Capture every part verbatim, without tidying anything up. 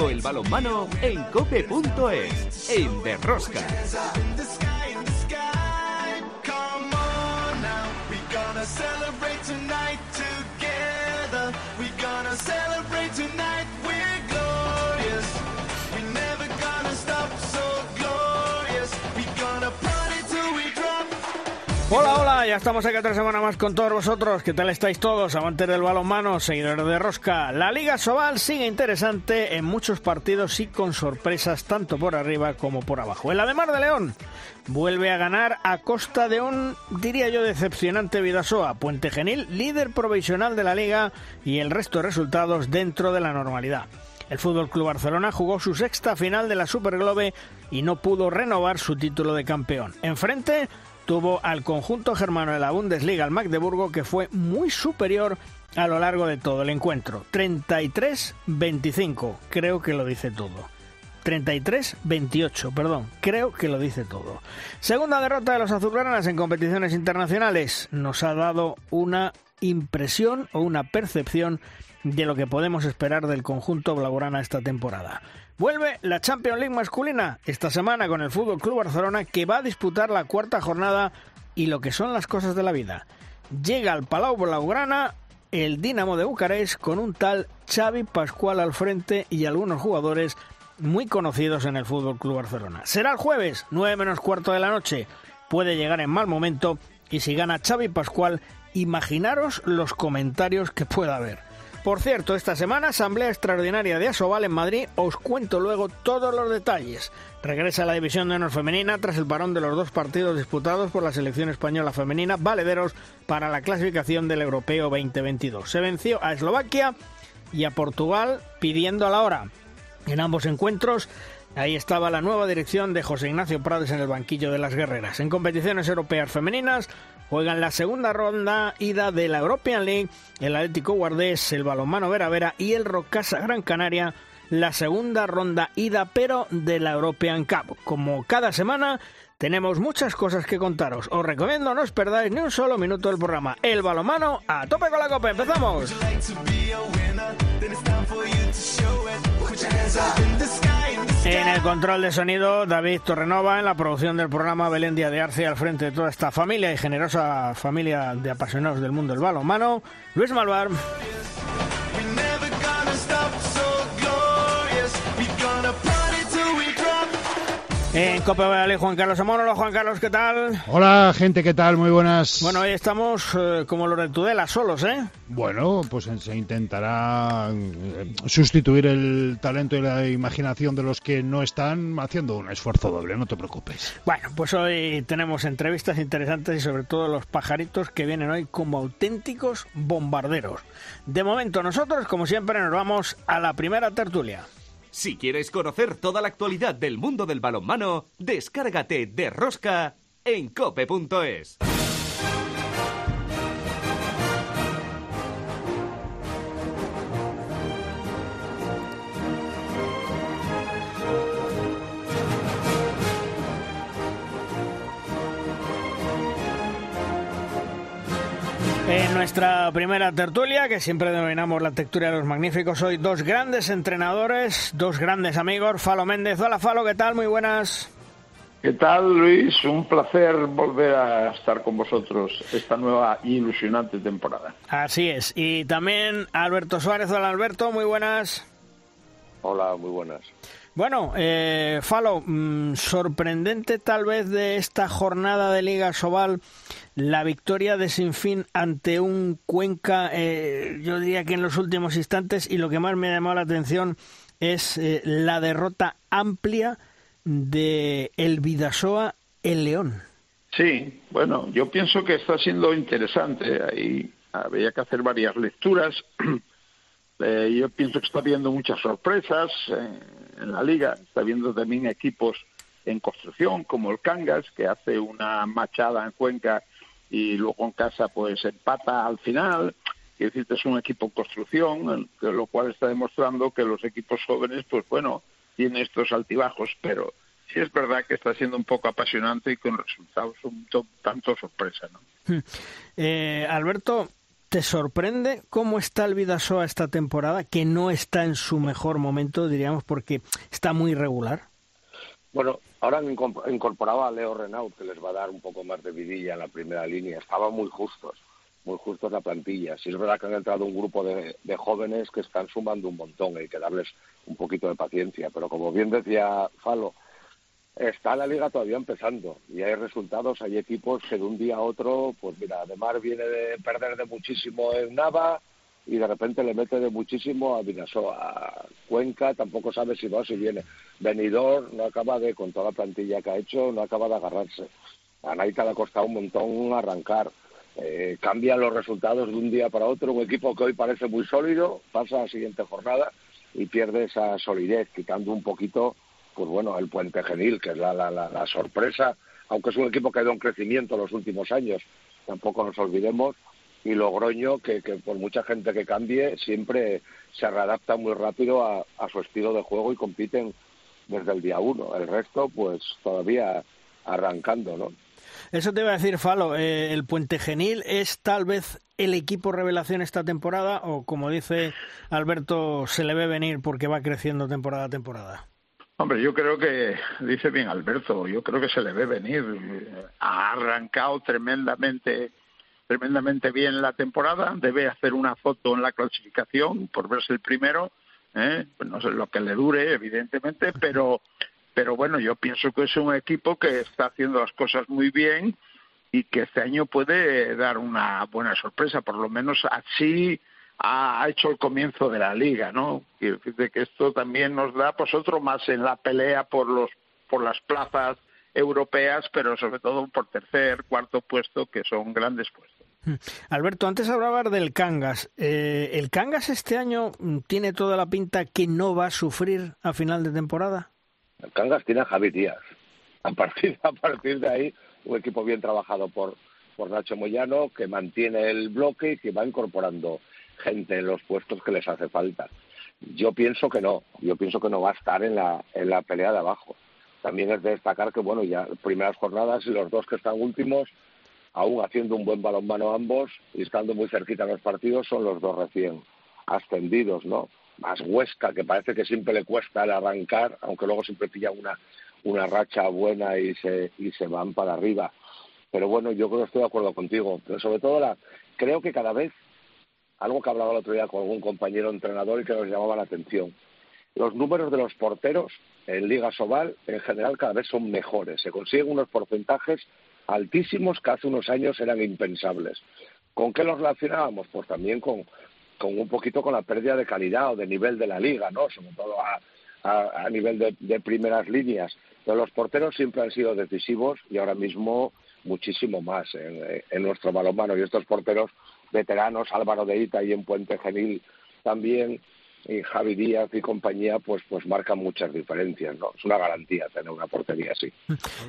todo el balonmano en cope punto es, en De Rosca. Hola, hola, ya estamos aquí otra semana más con todos vosotros. ¿Qué tal estáis todos? Amantes del balonmano, seguidores de Rosca. La Liga Asobal sigue interesante en muchos partidos y con sorpresas tanto por arriba como por abajo. El Ademar de León vuelve a ganar a costa de un, diría yo, decepcionante Bidasoa. Puente Genil, líder provisional de la Liga, y el resto de resultados dentro de la normalidad. El Fútbol Club Barcelona jugó su sexta final de la Superglobe y no pudo renovar su título de campeón. Enfrente tuvo al conjunto germano de la Bundesliga, al Magdeburgo, que fue muy superior a lo largo de todo el encuentro. treinta y tres a veinticinco, creo que lo dice todo. treinta y tres a veintiocho, perdón, creo que lo dice todo. Segunda derrota de los azulgranas en competiciones internacionales. Nos ha dado una impresión o una percepción de lo que podemos esperar del conjunto blaugrana esta temporada. Vuelve la Champions League masculina esta semana con el Fútbol Club Barcelona, que va a disputar la cuarta jornada, y lo que son las cosas de la vida. Llega al Palau Blaugrana el Dinamo de Bucarest con un tal Xavi Pascual al frente y algunos jugadores muy conocidos en el Fútbol Club Barcelona. Será el jueves, nueve menos cuarto de la noche. Puede llegar en mal momento, y si gana Xavi Pascual, imaginaros los comentarios que pueda haber. Por cierto, esta semana, asamblea extraordinaria de Asobal en Madrid. Os cuento luego todos los detalles. Regresa la división de honor femenina tras el parón de los dos partidos disputados por la selección española femenina, valederos para la clasificación del Europeo veinte veintidós. Se venció a Eslovaquia y a Portugal pidiendo a la hora. En ambos encuentros, ahí estaba la nueva dirección de José Ignacio Prades en el banquillo de las guerreras. En competiciones europeas femeninas juegan la segunda ronda ida de la European League, el Atlético Guardés, el balonmano Vera Vera y el Rocasa Gran Canaria, la segunda ronda ida pero de la European Cup. Como cada semana, tenemos muchas cosas que contaros. Os recomiendo no os perdáis ni un solo minuto del programa. El balonmano a tope con la copa. ¡Empezamos! En el control de sonido, David Torrenova. En la producción del programa, Belén Díaz de Arce, al frente de toda esta familia y generosa familia de apasionados del mundo del balonmano, Luis Malvar. En Cope Valladolid, Juan Carlos Amorolo. Juan Carlos, ¿qué tal? Hola, gente, ¿qué tal? Muy buenas. Bueno, hoy estamos eh, como los de Tudela, solos, ¿eh? Bueno, pues se intentará eh, sustituir el talento y la imaginación de los que no están haciendo un esfuerzo doble, no te preocupes. Bueno, pues hoy tenemos entrevistas interesantes y sobre todo los pajaritos que vienen hoy como auténticos bombarderos. De momento nosotros, como siempre, nos vamos a la primera tertulia. Si quieres conocer toda la actualidad del mundo del balonmano, descárgate De Rosca en cope punto es. En nuestra primera tertulia, que siempre denominamos la tertulia de los magníficos, hoy dos grandes entrenadores, dos grandes amigos, Falo Méndez. Hola, Falo, ¿qué tal? Muy buenas. ¿Qué tal, Luis? Un placer volver a estar con vosotros esta nueva y ilusionante temporada. Así es. Y también Alberto Suárez. Hola, Alberto, muy buenas. Hola, muy buenas. Bueno, eh, Falo, mmm, sorprendente tal vez de esta jornada de Liga Asobal, la victoria de Sinfín ante un Cuenca, eh, yo diría que en los últimos instantes, y lo que más me ha llamado la atención es eh, la derrota amplia de el Bidasoa, el León. Sí, bueno, yo pienso que está siendo interesante. Ahí había que hacer varias lecturas. Eh, yo pienso que está habiendo muchas sorpresas en, en la Liga. Está habiendo también equipos en construcción, como el Cangas, que hace una machada en Cuenca y luego en casa pues empata al final. Quiero decirte, es un equipo en construcción, lo cual está demostrando que los equipos jóvenes, pues bueno, tienen estos altibajos, pero sí es verdad que está siendo un poco apasionante y con resultados un to- tanto sorpresa, ¿no? Eh, Alberto, ¿Te sorprende cómo está el Bidasoa esta temporada, que no está en su mejor momento, diríamos, porque está muy irregular? Bueno, ahora han incorporado a Leo Renaud, que les va a dar un poco más de vidilla en la primera línea. Estaban muy justos, muy justos la plantilla. Sí es verdad que han entrado un grupo de, de jóvenes que están sumando un montón, hay que darles un poquito de paciencia. Pero como bien decía Falo, está la liga todavía empezando y hay resultados, hay equipos que de un día a otro, pues mira, Ademar viene de perder de muchísimo en Nava y de repente le mete de muchísimo a Bidasoa. Cuenca tampoco sabe si va o si viene. Benidorm no acaba de, con toda la plantilla que ha hecho, no acaba de agarrarse. A Naita le ha costado un montón arrancar. Eh, cambian los resultados de un día para otro. Un equipo que hoy parece muy sólido pasa a la siguiente jornada y pierde esa solidez, quitando un poquito... pues bueno, el Puente Genil, que es la, la, la, la sorpresa, aunque es un equipo que ha dado un crecimiento en los últimos años, tampoco nos olvidemos, y Logroño, que, que por mucha gente que cambie, siempre se readapta muy rápido a, a su estilo de juego y compiten desde el día uno. El resto, pues todavía arrancando, ¿no? Eso te iba a decir, Falo, eh, el Puente Genil es tal vez el equipo revelación esta temporada, o como dice Alberto, se le ve venir porque va creciendo temporada a temporada. Hombre, yo creo que, dice bien Alberto, yo creo que se le ve venir. Ha arrancado tremendamente tremendamente bien la temporada, debe hacer una foto en la clasificación por verse el primero, ¿eh? Pues no sé lo que le dure, evidentemente, pero, pero bueno, yo pienso que es un equipo que está haciendo las cosas muy bien y que este año puede dar una buena sorpresa, por lo menos así... ha hecho el comienzo de la liga, ¿no? Y de que esto también nos da pues otro más en la pelea por los por las plazas europeas, pero sobre todo por tercer, cuarto puesto, que son grandes puestos. Alberto, antes hablabas del Cangas. Eh, ¿el Cangas este año tiene toda la pinta que no va a sufrir a final de temporada? El Cangas tiene a Javi Díaz. A partir, a partir de ahí, un equipo bien trabajado por, por Nacho Moyano, que mantiene el bloque y que va incorporando gente en los puestos que les hace falta. Yo pienso que no, yo pienso que no va a estar en la en la pelea de abajo. También es de destacar que, bueno, ya primeras jornadas y los dos que están últimos, aún haciendo un buen balonmano ambos y estando muy cerquita en los partidos, son los dos recién ascendidos, ¿no? Más Huesca, que parece que siempre le cuesta el arrancar, aunque luego siempre pilla una, una racha buena y se, y se van para arriba. Pero bueno, yo creo que estoy de acuerdo contigo. Pero sobre todo, la creo que cada vez... algo que hablaba el otro día con algún compañero entrenador y que nos llamaba la atención. Los números de los porteros en Liga Asobal, en general, cada vez son mejores. Se consiguen unos porcentajes altísimos que hace unos años eran impensables. ¿Con qué los relacionábamos? Pues también con, con un poquito con la pérdida de calidad o de nivel de la Liga, ¿no? Sobre todo a, a, a nivel de, de primeras líneas. Pero los porteros siempre han sido decisivos y ahora mismo muchísimo más en, en nuestro balonmano. Y estos porteros veteranos, Álvaro de Ita y en Puente Genil también, y Javi Díaz y compañía, pues pues marcan muchas diferencias, ¿no? Es una garantía tener una portería así.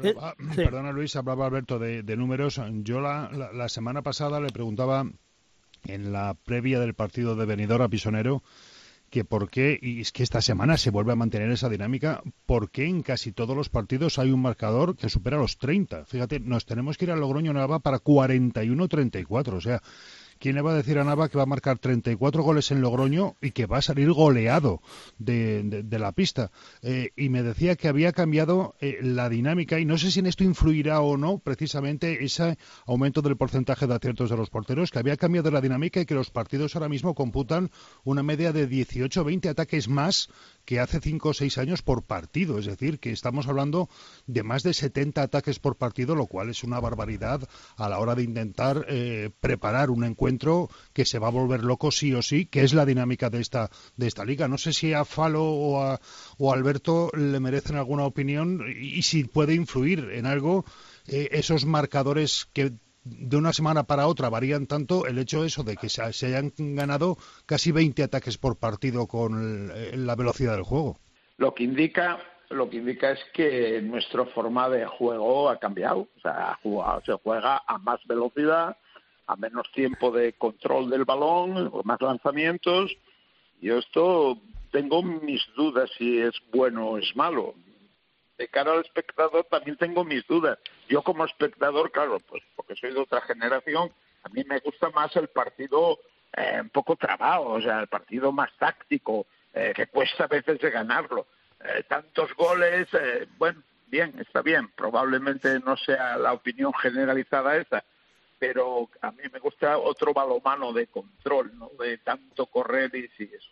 Hablaba, sí. Perdona, Luis, hablaba Alberto de, de números. Yo la, la, la semana pasada le preguntaba en la previa del partido de Benidorm a Pisonero que por qué, y es que esta semana se vuelve a mantener esa dinámica, por qué en casi todos los partidos hay un marcador que supera los treinta. Fíjate, nos tenemos que ir a Logroño Nava para cuarenta y uno a treinta y cuatro, o sea... ¿quién le va a decir a Nava que va a marcar treinta y cuatro goles en Logroño y que va a salir goleado de, de, de la pista? Eh, y me decía que había cambiado eh, la dinámica, y no sé si en esto influirá o no precisamente ese aumento del porcentaje de aciertos de los porteros, que había cambiado la dinámica y que los partidos ahora mismo computan una media de dieciocho a veinte ataques más que hace cinco o seis años por partido. Es decir, que estamos hablando de más de setenta ataques por partido, lo cual es una barbaridad a la hora de intentar eh, preparar un encuentro que se va a volver loco sí o sí, que es la dinámica de esta de esta liga. No sé si a Falo o a, o a Alberto le merecen alguna opinión y, y si puede influir en algo eh, esos marcadores que de una semana para otra varían tanto, el hecho eso de que se, se hayan ganado casi veinte ataques por partido con el, la velocidad del juego. Lo que indica lo que indica es que nuestra forma de juego ha cambiado, o sea, se juega a más velocidad, a menos tiempo de control del balón, o más lanzamientos. Yo esto tengo mis dudas si es bueno o es malo. De cara al espectador también tengo mis dudas. Yo como espectador, claro, pues porque soy de otra generación, a mí me gusta más el partido eh, un poco trabado, o sea, el partido más táctico, eh, que cuesta a veces de ganarlo. Eh, tantos goles, eh, bueno, bien, está bien, probablemente no sea la opinión generalizada esa, pero a mí me gusta otro balonmano de control, no de tanto correr y sí, eso.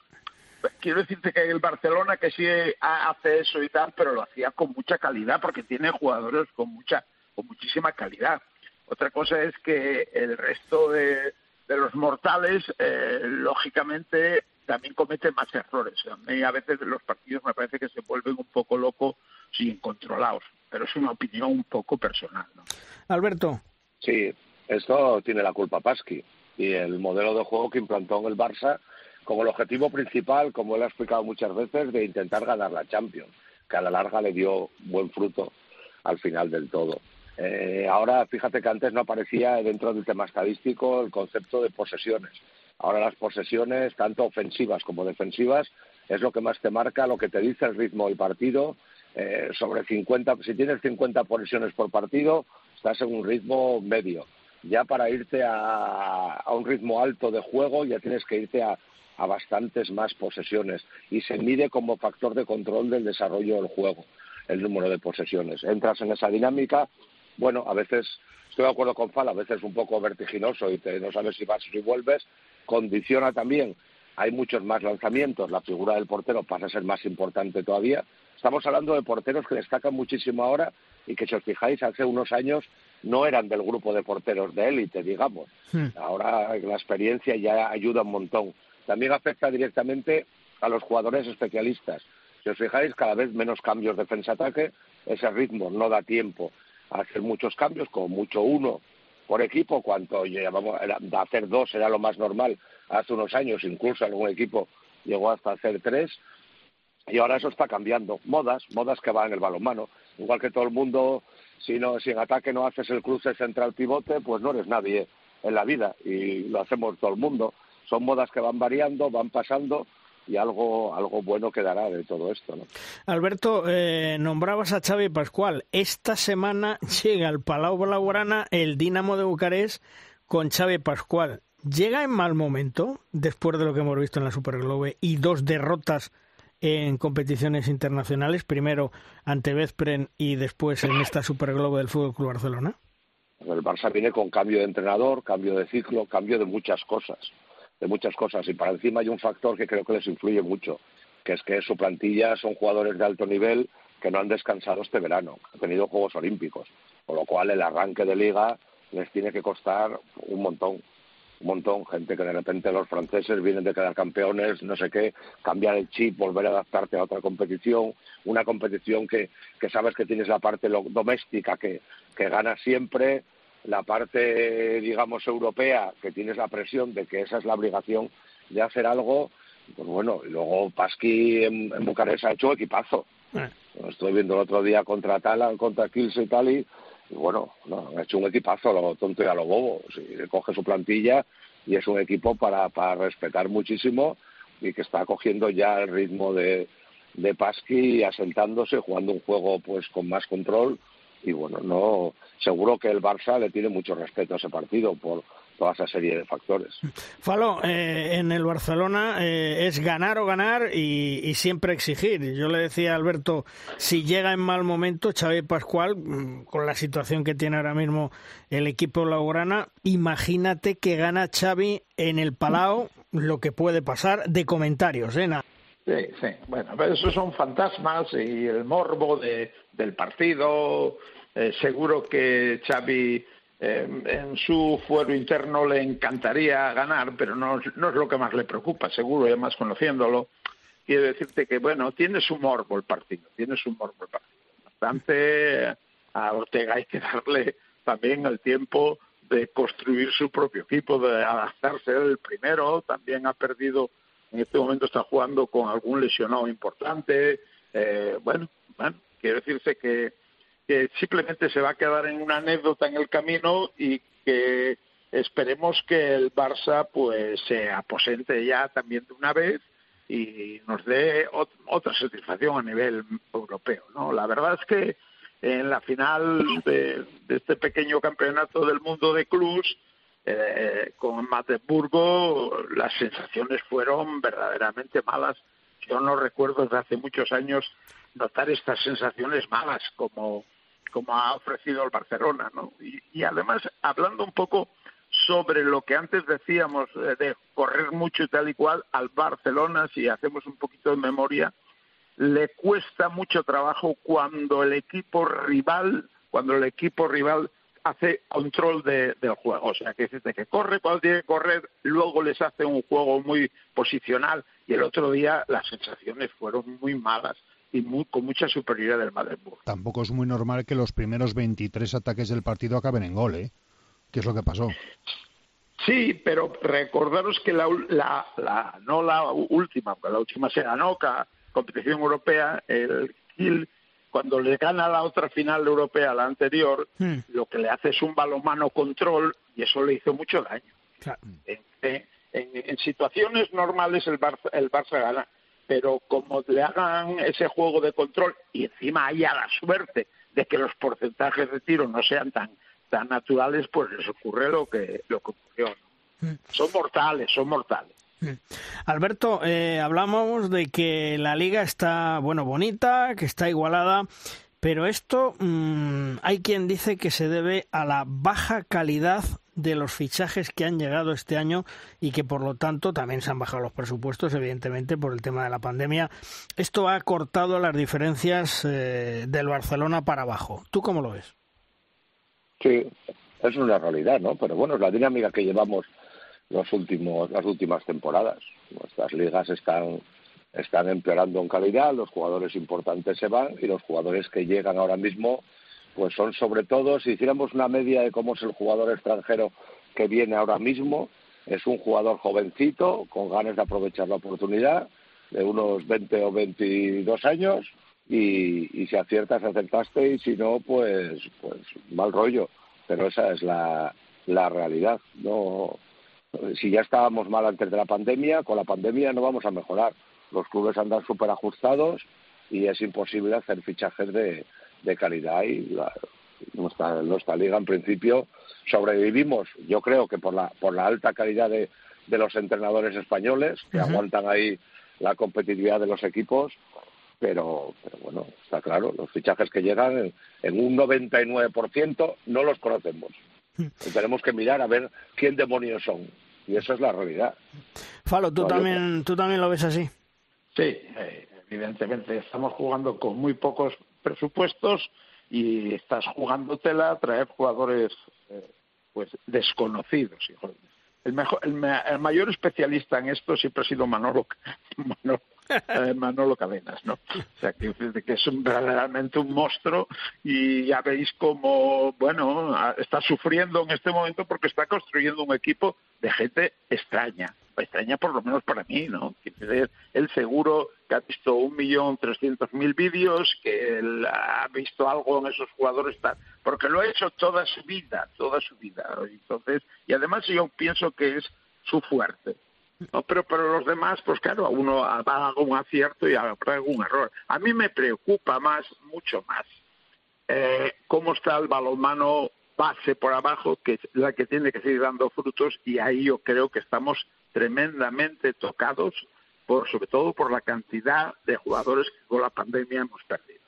Quiero decirte que el Barcelona que sí hace eso y tal, pero lo hacía con mucha calidad porque tiene jugadores con mucha, con muchísima calidad. Otra cosa es que el resto de, de los mortales, eh, lógicamente, también cometen más errores. A mí a veces los partidos me parece que se vuelven un poco locos y incontrolados, pero es una opinión un poco personal, ¿no? Alberto. Sí, esto tiene la culpa Pasqui y el modelo de juego que implantó en el Barça como el objetivo principal, como él ha explicado muchas veces, de intentar ganar la Champions, que a la larga le dio buen fruto al final del todo. Eh, ahora, fíjate que antes no aparecía dentro del tema estadístico el concepto de posesiones. Ahora las posesiones, tanto ofensivas como defensivas, es lo que más te marca, lo que te dice el ritmo del partido. Eh, sobre cincuenta, si tienes cincuenta posesiones por partido, estás en un ritmo medio. Ya para irte a, a un ritmo alto de juego, ya tienes que irte a a bastantes más posesiones y se mide como factor de control del desarrollo del juego, el número de posesiones. Entras en esa dinámica, bueno, a veces, estoy de acuerdo con Fala, a veces un poco vertiginoso y te, no sabes si vas o si vuelves, condiciona también, hay muchos más lanzamientos, la figura del portero pasa a ser más importante todavía. Estamos hablando de porteros que destacan muchísimo ahora y que, si os fijáis, hace unos años no eran del grupo de porteros de élite, digamos. Ahora la experiencia ya ayuda un montón. También afecta directamente a los jugadores especialistas. Si os fijáis, cada vez menos cambios defensa-ataque, ese ritmo no da tiempo a hacer muchos cambios, como mucho uno por equipo, cuanto llamamos, era, hacer dos era lo más normal hace unos años, incluso algún equipo llegó hasta hacer tres, y ahora eso está cambiando. Modas, modas que van en el balonmano. Igual que todo el mundo, si, no, si en ataque no haces el cruce central-pivote, pues no eres nadie en la vida, y lo hacemos todo el mundo. Son modas que van variando, van pasando y algo algo bueno quedará de todo esto, ¿no? Alberto, eh, nombrabas a Xavi Pascual. Esta semana llega al Palau Blaugrana el Dinamo de Bucarest con Xavi Pascual. ¿Llega en mal momento después de lo que hemos visto en la Superglobe y dos derrotas en competiciones internacionales? Primero ante Veszprém y después en esta Superglobe del F C Barcelona. El Barça viene con cambio de entrenador, cambio de ciclo, cambio de muchas cosas. de muchas cosas, y para encima hay un factor que creo que les influye mucho, que es que su plantilla son jugadores de alto nivel que no han descansado este verano, han tenido Juegos Olímpicos, con lo cual el arranque de liga les tiene que costar un montón, un montón, gente que de repente los franceses vienen de quedar campeones, no sé qué, cambiar el chip, volver a adaptarte a otra competición, una competición que, que sabes que tienes la parte doméstica que, que gana siempre, la parte, digamos, europea, que tienes la presión de que esa es la obligación de hacer algo, pues bueno, y luego Pasqui en, en Bucarest ha hecho equipazo. Eh. Estuve viendo el otro día contra Tala, contra Kiel y tal, y, y bueno, no, han hecho un equipazo a lo tonto y a lo bobo. Sí, coge su plantilla y es un equipo para, para respetar muchísimo y que está cogiendo ya el ritmo de, de Pasqui, asentándose, jugando un juego pues con más control. Y bueno, no, seguro que el Barça le tiene mucho respeto a ese partido por toda esa serie de factores. Falo, eh, en el Barcelona eh, es ganar o ganar y, y siempre exigir. Yo le decía a Alberto, si llega en mal momento Xavi Pascual, con la situación que tiene ahora mismo el equipo blaugrana, imagínate que gana Xavi en el Palau, lo que puede pasar de comentarios, ¿eh? Sí, sí. Bueno, pero esos son fantasmas y el morbo de, del partido. Eh, seguro que Xavi eh, en su fuero interno le encantaría ganar, pero no, no es lo que más le preocupa, seguro, y además conociéndolo. Quiero decirte que, bueno, tiene su morbo el partido, tiene su morbo el partido. Bastante a Ortega hay que darle también el tiempo de construir su propio equipo, de adaptarse al primero, también ha perdido. En este momento está jugando con algún lesionado importante. Eh, bueno, bueno, quiero decirse que, que simplemente se va a quedar en una anécdota en el camino y que esperemos que el Barça pues se aposente ya también de una vez y nos dé ot- otra satisfacción a nivel europeo, ¿no? La verdad es que en la final de, de este pequeño campeonato del mundo de clubs Eh, con Magdeburgo las sensaciones fueron verdaderamente malas. Yo no recuerdo desde hace muchos años notar estas sensaciones malas como, como ha ofrecido el Barcelona, ¿no? Y, y además, hablando un poco sobre lo que antes decíamos de, de correr mucho y tal y cual, al Barcelona, si hacemos un poquito de memoria, le cuesta mucho trabajo cuando el equipo rival, cuando el equipo rival hace control de, del juego, o sea, que dice que corre cuando tiene que correr, luego les hace un juego muy posicional, y el otro día las sensaciones fueron muy malas y muy, con mucha superioridad del Magdeburgo. Tampoco es muy normal que los primeros veintitrés ataques del partido acaben en gol, ¿eh? ¿Qué es lo que pasó? Sí, pero recordaros que la, la, la no la última, porque la última se ganó, competición europea, el Kiel, cuando le gana la otra final europea, la anterior, mm. lo que le hace es un balonmano control, y eso le hizo mucho daño. Claro. En, en, en situaciones normales el Barça, el Barça gana, pero como le hagan ese juego de control y encima haya la suerte de que los porcentajes de tiro no sean tan, tan naturales, pues les ocurre lo que, lo que ocurrió. Mm. Son mortales, son mortales. Alberto, eh, hablamos de que la liga está, bueno, bonita, que está igualada, pero esto mmm, hay quien dice que se debe a la baja calidad de los fichajes que han llegado este año y que por lo tanto también se han bajado los presupuestos, evidentemente por el tema de la pandemia. Esto ha cortado las diferencias eh, del Barcelona para abajo. ¿Tú cómo lo ves? Sí, es una realidad, ¿no? Pero bueno, es la dinámica que llevamos los últimos las últimas temporadas. Nuestras ligas están están empeorando en calidad, los jugadores importantes se van y los jugadores que llegan ahora mismo pues son sobre todo, si hiciéramos una media de cómo es el jugador extranjero que viene ahora mismo, es un jugador jovencito con ganas de aprovechar la oportunidad, de unos veinte o veintidós años, y, y si aciertas, acertaste, y si no, pues pues mal rollo. Pero esa es la la realidad. No, si ya estábamos mal antes de la pandemia, con la pandemia no vamos a mejorar. Los clubes andan súper ajustados y es imposible hacer fichajes de, de calidad. Y la, nuestra, nuestra liga, en principio, sobrevivimos. Yo creo que por la por la alta calidad de, de los entrenadores españoles, que uh-huh. aguantan ahí la competitividad de los equipos, pero, pero bueno, está claro, los fichajes que llegan en, en un noventa y nueve por ciento no los conocemos. Tenemos que mirar a ver quién demonios son. Y esa es la realidad. Falo, ¿tú, no, también, yo... ¿tú también lo ves así? Sí, evidentemente. Estamos jugando con muy pocos presupuestos y estás jugándotela a traer jugadores eh, pues desconocidos. Hijo. El, mejor, el, el mayor especialista en esto siempre ha sido Manolo, Manolo, eh, Manolo Cadenas, ¿no? O sea, que, que es un, verdaderamente un monstruo, y ya veis cómo, bueno, está sufriendo en este momento porque está construyendo un equipo de gente extraña, extraña por lo menos para mí, ¿no? Él seguro que ha visto un millón trescientos mil vídeos, que él ha visto algo en esos jugadores, porque lo ha hecho toda su vida, toda su vida. Entonces, y además yo pienso que es su fuerte, ¿no? Pero para los demás, pues claro, a uno va a un acierto y habrá algún error. A mí me preocupa más, mucho más, eh, cómo está el balonmano base por abajo, que es la que tiene que seguir dando frutos, y ahí yo creo que estamos tremendamente tocados, por sobre todo por la cantidad de jugadores que con la pandemia hemos perdido.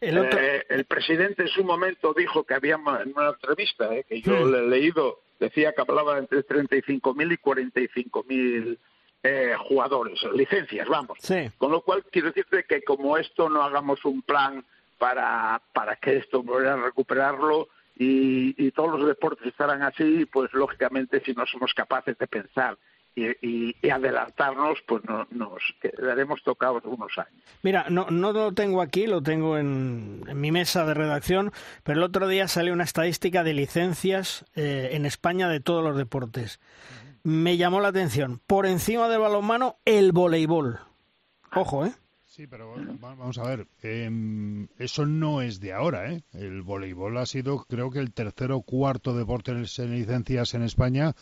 El, otro... eh, el presidente en su momento dijo que había, en una entrevista eh, que yo sí. le he leído, decía que hablaba entre treinta y cinco mil y cuarenta y cinco mil eh, jugadores, licencias, vamos. Sí. Con lo cual, quiero decirte que como esto no hagamos un plan para, para que esto volviera a recuperarlo, y, y todos los deportes estarán así, pues lógicamente si no somos capaces de pensar Y, y, y adelantarnos, pues no, nos quedaremos tocados unos años. Mira, no, no lo tengo aquí, lo tengo en, en mi mesa de redacción, pero el otro día salió una estadística de licencias eh, en España de todos los deportes. Me llamó la atención. Por encima del balonmano, el voleibol. Ojo, ¿eh? Sí, pero vamos a ver, eh, eso no es de ahora, ¿eh? El voleibol ha sido, creo que el tercer o cuarto deporte en licencias en España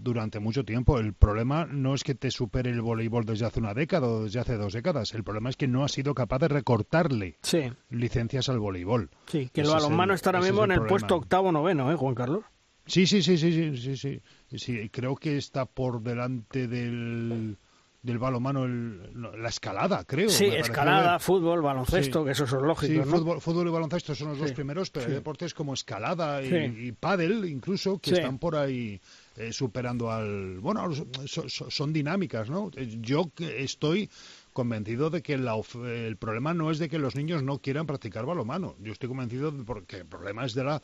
durante mucho tiempo. El problema no es que te supere el voleibol desde hace una década o desde hace dos décadas. El problema es que no ha sido capaz de recortarle sí. licencias al voleibol. Sí, que el balonmano está ahora mismo en el puesto octavo noveno, ¿eh, Juan Carlos? Sí, sí, sí, sí, sí, sí, sí, sí. Creo que está por delante del, del balonmano el, la escalada, creo. Sí, escalada, fútbol, baloncesto, sí, que esos son lógicos. Sí, ¿no? fútbol, fútbol y baloncesto son los sí, dos primeros, pero sí, hay deportes como escalada y, sí, y pádel incluso, que sí, están por ahí eh, superando al... Bueno, so, so, son dinámicas, ¿no? Yo estoy convencido de que la, el problema no es de que los niños no quieran practicar balonmano. Yo estoy convencido de porque el problema es de la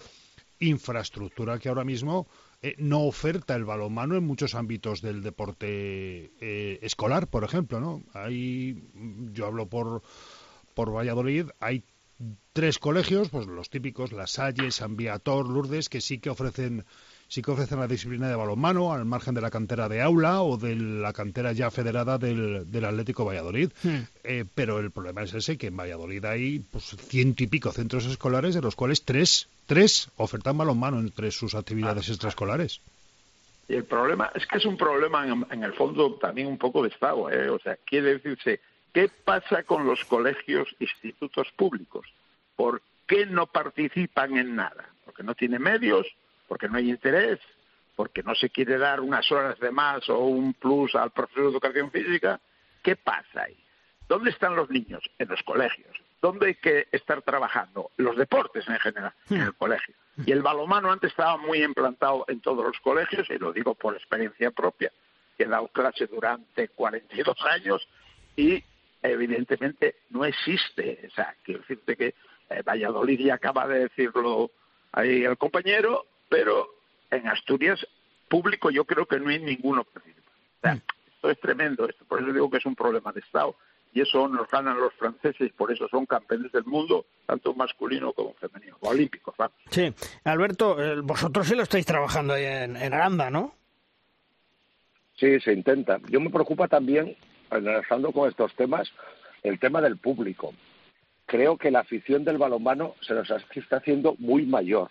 infraestructura que ahora mismo eh, no oferta el balonmano en muchos ámbitos del deporte eh, escolar, por ejemplo, ¿no? Hay, yo hablo por por Valladolid, hay tres colegios, pues los típicos, La Salle, San Viator, Lourdes, que sí que ofrecen sí que ofrecen la disciplina de balonmano al margen de la cantera de aula o de la cantera ya federada del, del Atlético Valladolid. Sí. Eh, pero el problema es ese, que en Valladolid hay pues ciento y pico centros escolares, de los cuales tres, tres ofertan balonmano entre sus actividades ah, extraescolares. Y el problema es que es un problema en, en el fondo también un poco de Estado, ¿eh? O sea, quiere decirse, ¿qué pasa con los colegios, institutos públicos? ¿Por qué no participan en nada? Porque no tienen medios, porque no hay interés, porque no se quiere dar unas horas de más o un plus al profesor de educación física. ¿Qué pasa ahí? ¿Dónde están los niños? En los colegios. ¿Dónde hay que estar trabajando? Los deportes en general, en el colegio. Y el balonmano antes estaba muy implantado en todos los colegios, y lo digo por experiencia propia, que he dado clase durante cuarenta y dos años y evidentemente no existe. O sea, quiero decirte que eh, Valladolid ya acaba de decirlo ahí el compañero, pero en Asturias, público, yo creo que no hay ninguno participa. O sea, esto es tremendo, esto, por eso digo que es un problema de Estado, y eso nos ganan los franceses, por eso son campeones del mundo, tanto masculino como femenino, olímpicos, ¿vale? Sí, Alberto, vosotros sí lo estáis trabajando ahí en, en Aranda, ¿no? Sí, se intenta. Yo me preocupa también, analizando con estos temas, el tema del público. Creo que la afición del balonmano se nos está haciendo muy mayor.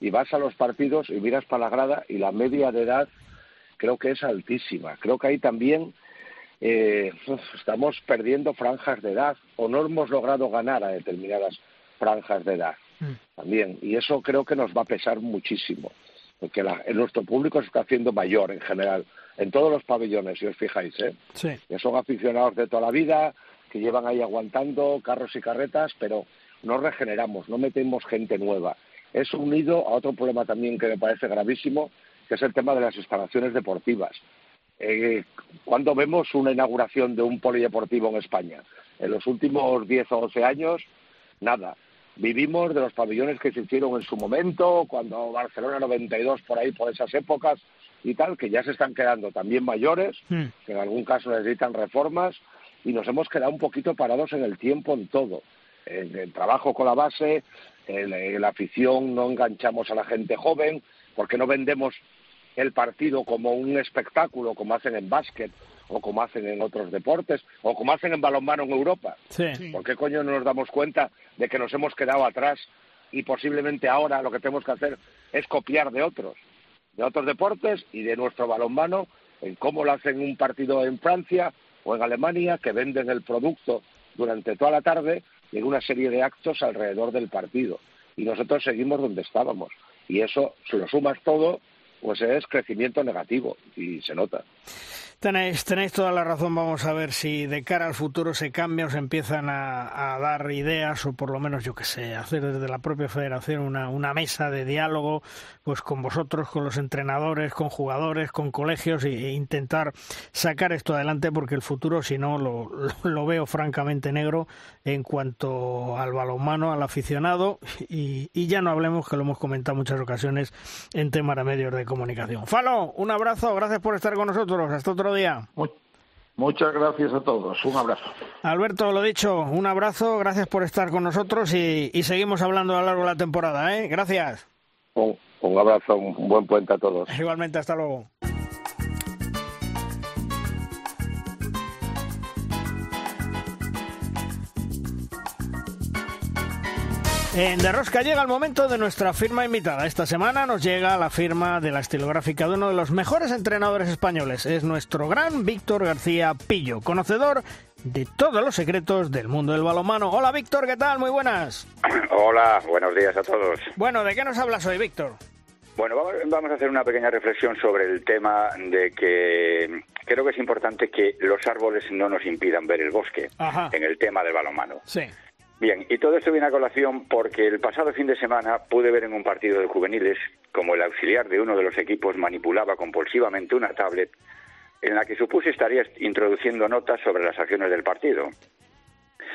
Y vas a los partidos y miras para la grada y la media de edad creo que es altísima. Creo que ahí también eh, estamos perdiendo franjas de edad o no hemos logrado ganar a determinadas franjas de edad mm. también. Y eso creo que nos va a pesar muchísimo, porque la, nuestro público se está haciendo mayor en general, en todos los pabellones, si os fijáis, ¿eh? Sí. Ya son aficionados de toda la vida, que llevan ahí aguantando carros y carretas, pero no regeneramos, no metemos gente nueva. Eso unido a otro problema también que me parece gravísimo, que es el tema de las instalaciones deportivas. Eh, ¿Cuándo vemos una inauguración de un polideportivo en España? En los últimos diez o once años, nada. Vivimos de los pabellones que se hicieron en su momento, cuando Barcelona noventa y dos, por ahí, por esas épocas y tal, que ya se están quedando también mayores, que en algún caso necesitan reformas, y nos hemos quedado un poquito parados en el tiempo en todo. En el trabajo con la base, en la afición, no enganchamos a la gente joven, porque no vendemos el partido como un espectáculo, como hacen en básquet, o como hacen en otros deportes, o como hacen en balonmano en Europa. Sí. ¿Por qué coño no nos damos cuenta de que nos hemos quedado atrás y posiblemente ahora lo que tenemos que hacer es copiar de otros, de otros deportes y de nuestro balonmano, en cómo lo hacen un partido en Francia o en Alemania, que venden el producto durante toda la tarde y en una serie de actos alrededor del partido? Y nosotros seguimos donde estábamos. Y eso, si lo sumas todo, pues es crecimiento negativo, y se nota. Tenéis, tenéis toda la razón. Vamos a ver si de cara al futuro se cambia o se empiezan a, a dar ideas, o por lo menos, yo qué sé, hacer desde la propia federación una, una mesa de diálogo pues con vosotros, con los entrenadores, con jugadores, con colegios, e, e intentar sacar esto adelante, porque el futuro, si no, lo, lo veo francamente negro en cuanto al balonmano, al aficionado, y, y ya no hablemos, que lo hemos comentado muchas ocasiones, en temas de medios de comunicación. Falo, un abrazo, gracias por estar con nosotros, hasta otro día. Muchas gracias a todos, un abrazo. Alberto, lo dicho, un abrazo, gracias por estar con nosotros y, y seguimos hablando a lo largo de la temporada, ¿eh? Gracias. Un, un abrazo, un buen puente a todos. Igualmente, hasta luego. En De Rosca llega el momento de nuestra firma invitada. Esta semana nos llega la firma de la estilográfica de uno de los mejores entrenadores españoles. Es nuestro gran Víctor García Pillo, conocedor de todos los secretos del mundo del balonmano. Hola, Víctor, ¿qué tal? Muy buenas. Hola, buenos días a todos. Bueno, ¿de qué nos hablas hoy, Víctor? Bueno, vamos, vamos a hacer una pequeña reflexión sobre el tema de que creo que es importante que los árboles no nos impidan ver el bosque. Ajá. En el tema del balonmano. Sí. Bien, y todo esto viene a colación porque el pasado fin de semana pude ver en un partido de juveniles como el auxiliar de uno de los equipos manipulaba compulsivamente una tablet en la que supuse estaría introduciendo notas sobre las acciones del partido.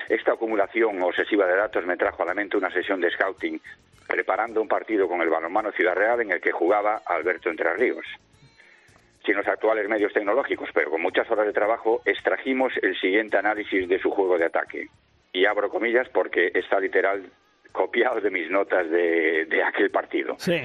Esta acumulación obsesiva de datos me trajo a la mente una sesión de scouting preparando un partido con el balonmano Ciudad Real en el que jugaba Alberto Entre Ríos. Sin los actuales medios tecnológicos, pero con muchas horas de trabajo, extrajimos el siguiente análisis de su juego de ataque. Y abro comillas porque está literal copiado de mis notas de, de aquel partido. Sí.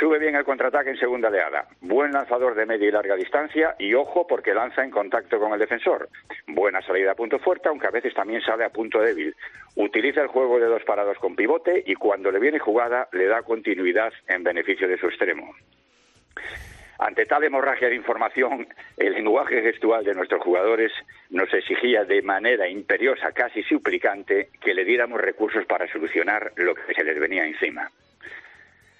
Sube bien el contraataque en segunda oleada. Buen lanzador de media y larga distancia y ojo porque lanza en contacto con el defensor. Buena salida a punto fuerte, aunque a veces también sale a punto débil. Utiliza el juego de dos parados con pivote y cuando le viene jugada le da continuidad en beneficio de su extremo. Ante tal hemorragia de información, el lenguaje gestual de nuestros jugadores nos exigía de manera imperiosa, casi suplicante, que le diéramos recursos para solucionar lo que se les venía encima.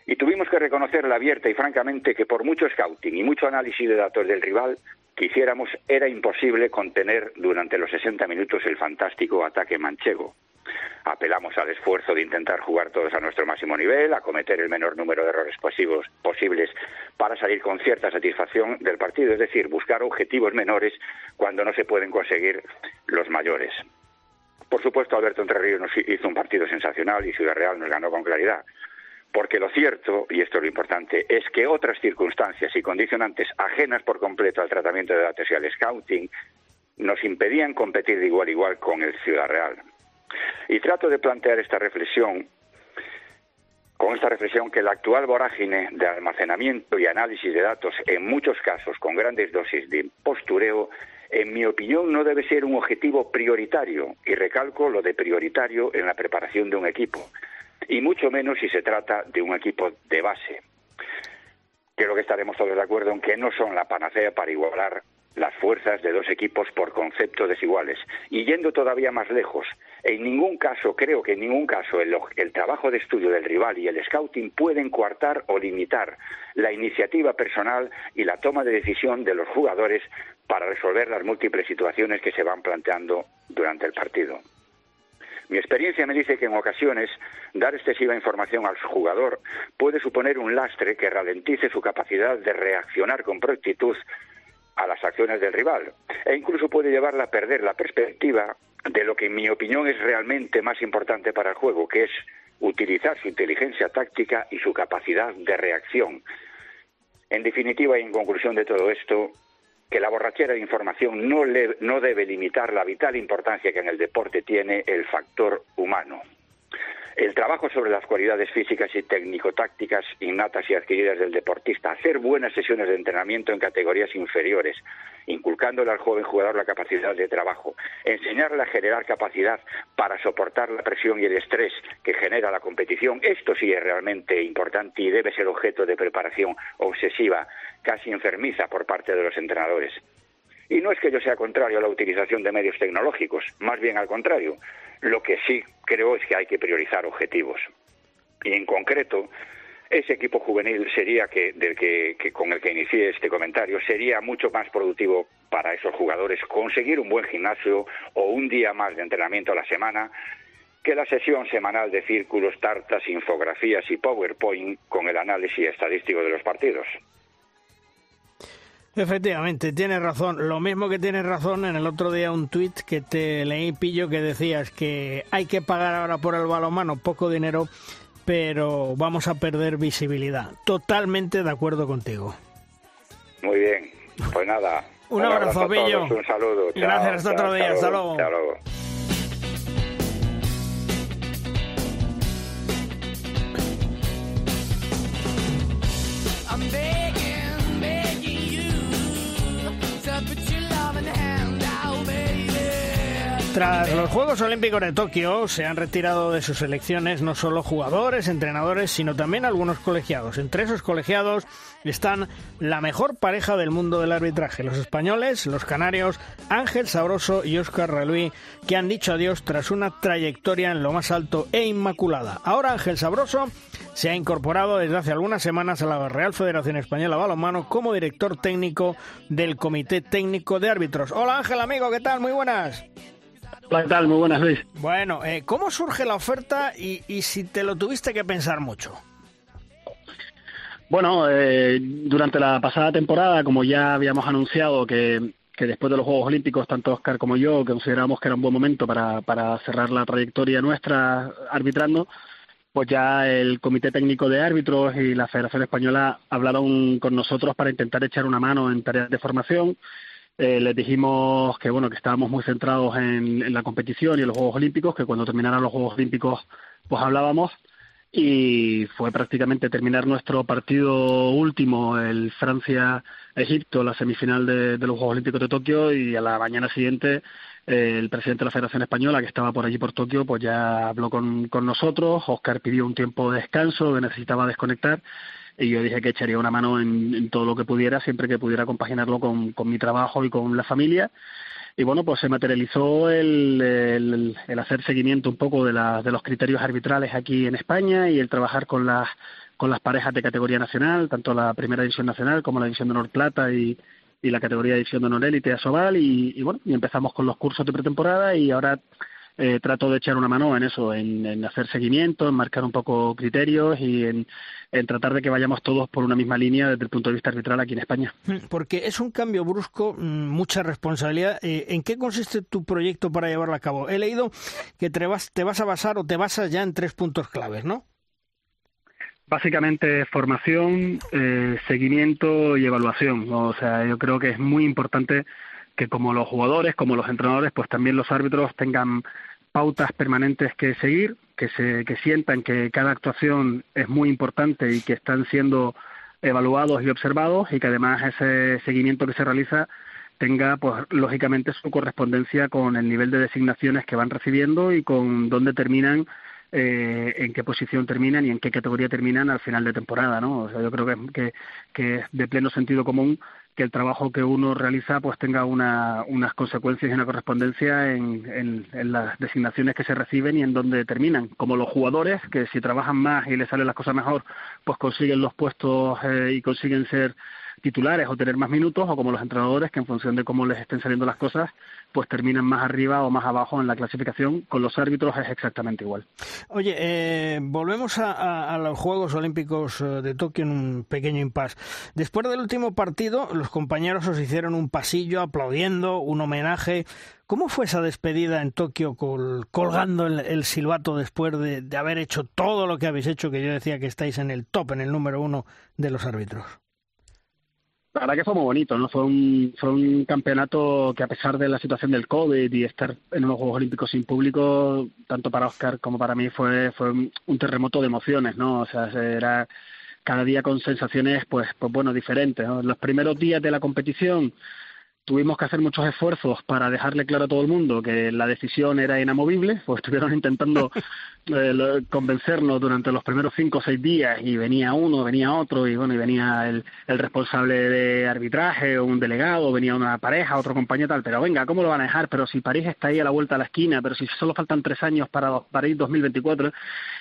Y tuvimos que reconocerla abierta y francamente que por mucho scouting y mucho análisis de datos del rival que hiciéramos era imposible contener durante los sesenta minutos el fantástico ataque manchego. Apelamos al esfuerzo de intentar jugar todos a nuestro máximo nivel, a cometer el menor número de errores posibles, posibles para salir con cierta satisfacción del partido, es decir, buscar objetivos menores cuando no se pueden conseguir los mayores. Por supuesto, Alberto Entre Ríos nos hizo un partido sensacional y Ciudad Real nos ganó con claridad. Porque lo cierto, y esto es lo importante, es que otras circunstancias y condicionantes ajenas por completo al tratamiento de datos y al scouting nos impedían competir de igual a igual con el Ciudad Real. Y trato de plantear esta reflexión, con esta reflexión que la actual vorágine de almacenamiento y análisis de datos, en muchos casos con grandes dosis de postureo, en mi opinión no debe ser un objetivo prioritario, y recalco lo de prioritario en la preparación de un equipo. Y mucho menos si se trata de un equipo de base. Creo que estaremos todos de acuerdo en que no son la panacea para igualar las fuerzas de dos equipos por concepto desiguales. Y yendo todavía más lejos, en ningún caso, creo que en ningún caso, el, el trabajo de estudio del rival y el scouting pueden coartar o limitar la iniciativa personal y la toma de decisión de los jugadores para resolver las múltiples situaciones que se van planteando durante el partido. Mi experiencia me dice que en ocasiones dar excesiva información al jugador puede suponer un lastre que ralentice su capacidad de reaccionar con prontitud a las acciones del rival e incluso puede llevarla a perder la perspectiva de lo que en mi opinión es realmente más importante para el juego, que es utilizar su inteligencia táctica y su capacidad de reacción. En definitiva y en conclusión de todo esto, que la borrachera de información no, le, no debe limitar la vital importancia que en el deporte tiene el factor humano. El trabajo sobre las cualidades físicas y técnico-tácticas innatas y adquiridas del deportista, hacer buenas sesiones de entrenamiento en categorías inferiores, inculcándole al joven jugador la capacidad de trabajo, enseñarle a generar capacidad para soportar la presión y el estrés que genera la competición, esto sí es realmente importante y debe ser objeto de preparación obsesiva, casi enfermiza por parte de los entrenadores. Y no es que yo sea contrario a la utilización de medios tecnológicos, más bien al contrario. Lo que sí creo es que hay que priorizar objetivos. Y en concreto, ese equipo juvenil sería que, del que, que con el que inicié este comentario sería mucho más productivo para esos jugadores conseguir un buen gimnasio o un día más de entrenamiento a la semana que la sesión semanal de círculos, tartas, infografías y PowerPoint con el análisis estadístico de los partidos. Efectivamente, tienes razón. Lo mismo que tienes razón en el otro día un tuit que te leí, Pillo, que decías que hay que pagar ahora por el balonmano poco dinero, pero vamos a perder visibilidad. Totalmente de acuerdo contigo. Muy bien. Pues nada. un, un abrazo, abrazo a Pillo. Todos, un saludo. Gracias. Hasta otro día. Hasta luego. Hasta luego. Tras los Juegos Olímpicos de Tokio se han retirado de sus elecciones no solo jugadores, entrenadores, sino también algunos colegiados. Entre esos colegiados están la mejor pareja del mundo del arbitraje, los españoles, los canarios, Ángel Sabroso y Óscar Relvé, que han dicho adiós tras una trayectoria en lo más alto e inmaculada. Ahora Ángel Sabroso se ha incorporado desde hace algunas semanas a la Real Federación Española de Balonmano como director técnico del Comité Técnico de Árbitros. Hola Ángel, amigo, ¿qué tal? Muy buenas. Hola, ¿qué tal? Muy buenas, Luis. Bueno, eh, ¿cómo surge la oferta y, y si te lo tuviste que pensar mucho? Bueno, eh, durante la pasada temporada, como ya habíamos anunciado que, que después de los Juegos Olímpicos, tanto Óscar como yo consideramos que era un buen momento para, para cerrar la trayectoria nuestra arbitrando, pues ya el Comité Técnico de Árbitros y la Federación Española hablaron con nosotros para intentar echar una mano en tareas de formación. Eh, les dijimos que bueno que estábamos muy centrados en, en la competición y en los Juegos Olímpicos, que cuando terminaran los Juegos Olímpicos pues hablábamos. Y fue prácticamente terminar nuestro partido último, el Francia-Egipto, la semifinal de, de los Juegos Olímpicos de Tokio, y a la mañana siguiente eh, el presidente de la Federación Española, que estaba por allí por Tokio, pues ya habló con, con nosotros. Óscar pidió un tiempo de descanso, que necesitaba desconectar, y yo dije que echaría una mano en, en todo lo que pudiera, siempre que pudiera compaginarlo con, con mi trabajo y con la familia. Y bueno, pues se materializó el, el, el hacer seguimiento un poco de, la, de los criterios arbitrales aquí en España y el trabajar con las, con las parejas de categoría nacional, tanto la Primera División Nacional como la División de Honor Plata y, y la categoría de División de Honor Élite Asobal. Y, y bueno, y empezamos con los cursos de pretemporada y ahora eh, trato de echar una mano en eso, en, en hacer seguimiento, en marcar un poco criterios y en, en tratar de que vayamos todos por una misma línea desde el punto de vista arbitral aquí en España. Porque es un cambio brusco, mucha responsabilidad. ¿En qué consiste tu proyecto para llevarlo a cabo? He leído que te vas, te vas a basar o te basas ya en tres puntos claves, ¿no? Básicamente formación, eh, seguimiento y evaluación. O sea, yo creo que es muy importante que como los jugadores, como los entrenadores, pues también los árbitros tengan pautas permanentes que seguir, que se que sientan que cada actuación es muy importante y que están siendo evaluados y observados, y que además ese seguimiento que se realiza tenga, pues lógicamente, su correspondencia con el nivel de designaciones que van recibiendo y con dónde terminan, eh, en qué posición terminan y en qué categoría terminan al final de temporada, ¿no? O sea, yo creo que, que, que es de pleno sentido común que el trabajo que uno realiza pues tenga una, unas consecuencias y una correspondencia en, en, en las designaciones que se reciben y en dónde terminan. Como los jugadores, que si trabajan más y les salen las cosas mejor, pues consiguen los puestos eh, y consiguen ser titulares o tener más minutos, o como los entrenadores, que en función de cómo les estén saliendo las cosas, pues terminan más arriba o más abajo en la clasificación. Con los árbitros es exactamente igual. Oye, eh, volvemos a, a, a los Juegos Olímpicos de Tokio en un pequeño impasse. Después del último partido, los compañeros os hicieron un pasillo aplaudiendo, un homenaje. ¿Cómo fue esa despedida en Tokio col, colgando el, el silbato después de, de haber hecho todo lo que habéis hecho, que yo decía que estáis en el top, en el número uno de los árbitros? La verdad que fue muy bonito, ¿no? Fue un, fue un campeonato que, a pesar de la situación del COVID y estar en unos Juegos Olímpicos sin público, tanto para Óscar como para mí fue, fue un terremoto de emociones, ¿no? O sea, era cada día con sensaciones, pues, pues bueno, diferentes, ¿no? Los primeros días de la competición tuvimos que hacer muchos esfuerzos para dejarle claro a todo el mundo que la decisión era inamovible, pues estuvieron intentando eh, convencernos durante los primeros cinco o seis días, y venía uno, venía otro, y bueno, y venía el, el responsable de arbitraje, un delegado, venía una pareja, otro compañero tal, pero venga, ¿cómo lo van a dejar? Pero si París está ahí a la vuelta de la esquina, pero si solo faltan tres años para París dos mil veinticuatro,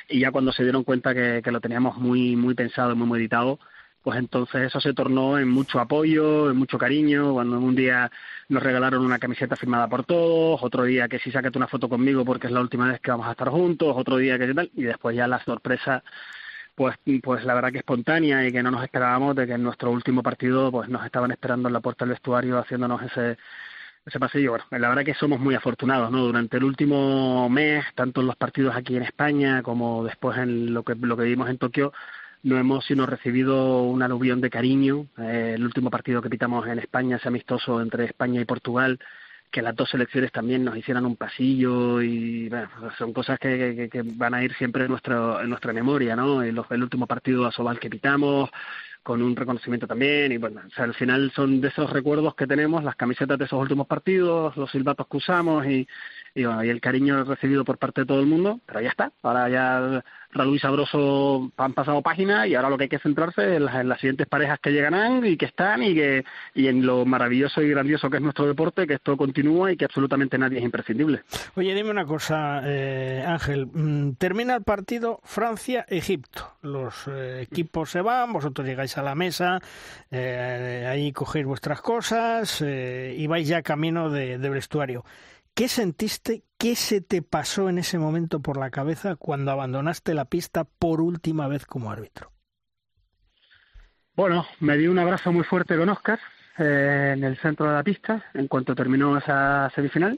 y ya cuando se dieron cuenta que, que lo teníamos muy, muy pensado, muy meditado, pues entonces eso se tornó en mucho apoyo, en mucho cariño, cuando un día nos regalaron una camiseta firmada por todos, otro día que sí, sácate una foto conmigo porque es la última vez que vamos a estar juntos, otro día que tal, y después ya la sorpresa, pues pues la verdad que espontánea, y que no nos esperábamos, de que en nuestro último partido pues nos estaban esperando en la puerta del vestuario haciéndonos ese ese pasillo. Bueno, la verdad que somos muy afortunados, ¿no? Durante el último mes, tanto en los partidos aquí en España como después en lo que lo que vimos en Tokio, no hemos sino recibido un aluvión de cariño. Eh, el último partido que pitamos en España, ese amistoso entre España y Portugal, que las dos selecciones también nos hicieran un pasillo, y bueno, son cosas que, que, que van a ir siempre en, nuestro, en nuestra memoria, ¿no? El, el último partido de Asobal que pitamos, con un reconocimiento también, y bueno, o sea, al final son de esos recuerdos que tenemos, las camisetas de esos últimos partidos, los silbatos que usamos, y, y, bueno, y el cariño recibido por parte de todo el mundo, pero ya está, ahora ya Raúl y Sabroso han pasado página y ahora lo que hay que centrarse en las, en las siguientes parejas que llegarán y que están y que y en lo maravilloso y grandioso que es nuestro deporte, que esto continúa y que absolutamente nadie es imprescindible. Oye, dime una cosa, eh, Ángel, termina el partido Francia-Egipto, los eh, equipos se van, vosotros llegáis a la mesa, eh, ahí cogéis vuestras cosas eh, y vais ya camino de, de vestuario. ¿Qué sentiste? ¿Qué se te pasó en ese momento por la cabeza cuando abandonaste la pista por última vez como árbitro? Bueno, me di un abrazo muy fuerte con Óscar eh, en el centro de la pista en cuanto terminó esa semifinal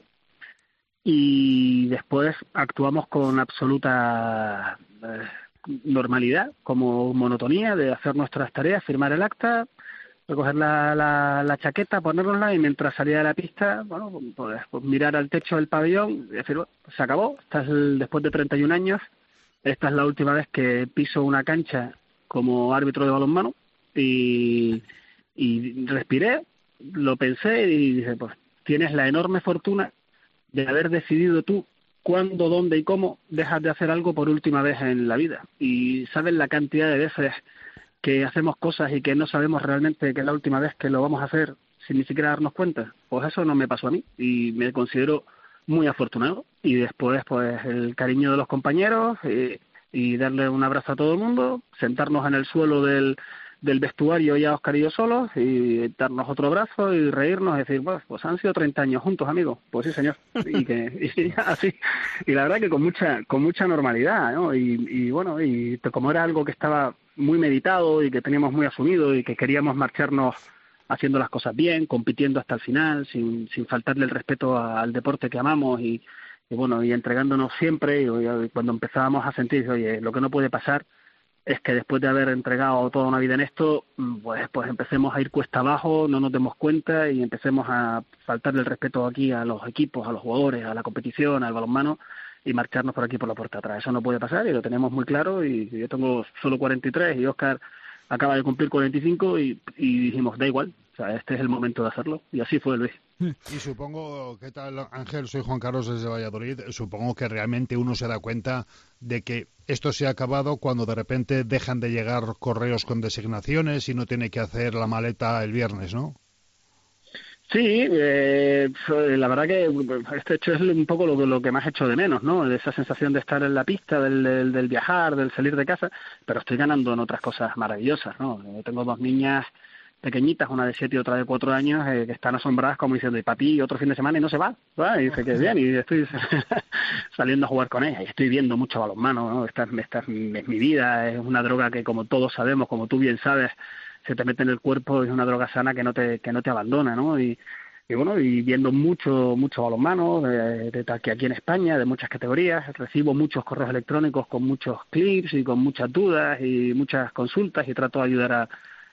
y después actuamos con absoluta eh, normalidad, como monotonía de hacer nuestras tareas, firmar el acta, recoger la, la, la chaqueta, ponérnosla y mientras salía de la pista, bueno, pues, pues mirar al techo del pabellón y decir, bueno, se acabó, esta es el, después de treinta y un años, esta es la última vez que piso una cancha como árbitro de balonmano y, y respiré, lo pensé y dije, pues tienes la enorme fortuna de haber decidido tú cuándo, dónde y cómo dejas de hacer algo por última vez en la vida y sabes la cantidad de veces que hacemos cosas y que no sabemos realmente que es la última vez que lo vamos a hacer sin ni siquiera darnos cuenta. Pues eso no me pasó a mí y me considero muy afortunado. Y después, pues, el cariño de los compañeros y, y darle un abrazo a todo el mundo, sentarnos en el suelo del, del vestuario ya Óscar y yo solos y darnos otro abrazo y reírnos y decir, pues, pues han sido treinta años juntos, amigos. Pues sí, señor. Y que y, y así. Y la verdad que con mucha con mucha normalidad, ¿no? Y, y bueno, y como era algo que estaba muy meditado y que teníamos muy asumido y que queríamos marcharnos haciendo las cosas bien, compitiendo hasta el final, sin sin faltarle el respeto a, al deporte que amamos y, y bueno, y entregándonos siempre. Y, y cuando empezábamos a sentir, oye, lo que no puede pasar es que después de haber entregado toda una vida en esto, pues pues empecemos a ir cuesta abajo, no nos demos cuenta y empecemos a faltarle el respeto aquí a los equipos, a los jugadores, a la competición, al balonmano, y marcharnos por aquí por la puerta atrás. Eso no puede pasar y lo tenemos muy claro. Y yo tengo solo cuarenta y tres y Óscar acaba de cumplir cuarenta y cinco y, y dijimos, da igual, o sea, este es el momento de hacerlo. Y así fue, Luis. Y supongo, ¿qué tal, Ángel? Soy Juan Carlos desde Valladolid. Supongo que realmente uno se da cuenta de que esto se ha acabado cuando de repente dejan de llegar correos con designaciones y no tiene que hacer la maleta el viernes, ¿no? Sí, eh, la verdad que este hecho es un poco lo, lo que más echo de menos, ¿no? Esa sensación de estar en la pista, del, del, del viajar, del salir de casa, pero estoy ganando en otras cosas maravillosas, ¿no? Yo tengo dos niñas pequeñitas, una de siete y otra de cuatro años, eh, que están asombradas como diciendo, y papi, otro fin de semana y no se va, ¿verdad? Y dice que es bien, y estoy saliendo a jugar con ella, y estoy viendo mucho balonmano, ¿no? Esta, esta es mi vida, es una droga que, como todos sabemos, como tú bien sabes, se te mete en el cuerpo, es una droga sana que no te que no te abandona, ¿no? Y, y bueno, y viendo mucho mucho balonmano, de, de, de, que aquí en España, de muchas categorías, recibo muchos correos electrónicos con muchos clips y con muchas dudas y muchas consultas y trato de ayudar a,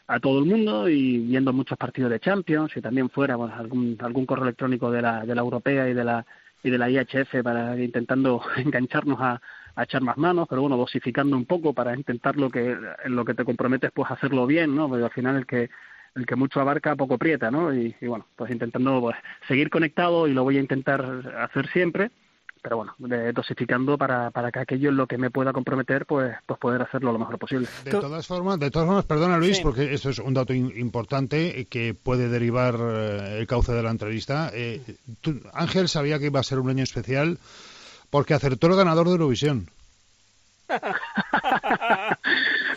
a todo el mundo y viendo muchos partidos de Champions y también fuera, bueno, algún algún correo electrónico de la de la europea y de la y de la E H F para intentando engancharnos a a echar más manos, pero bueno, dosificando un poco para intentar lo que en lo que te comprometes, pues hacerlo bien, ¿no? Porque al final el que el que mucho abarca poco aprieta, ¿no? Y, y bueno, pues intentando pues, seguir conectado y lo voy a intentar hacer siempre, pero bueno, de, dosificando para para que aquello en lo que me pueda comprometer, pues pues poder hacerlo lo mejor posible. De todas formas, de todas formas, perdona Luis, sí, porque esto es un dato in, importante que puede derivar eh, el cauce de la entrevista. Eh, tú, Ángel sabía que iba a ser un año especial. Porque acertó el ganador de Eurovisión.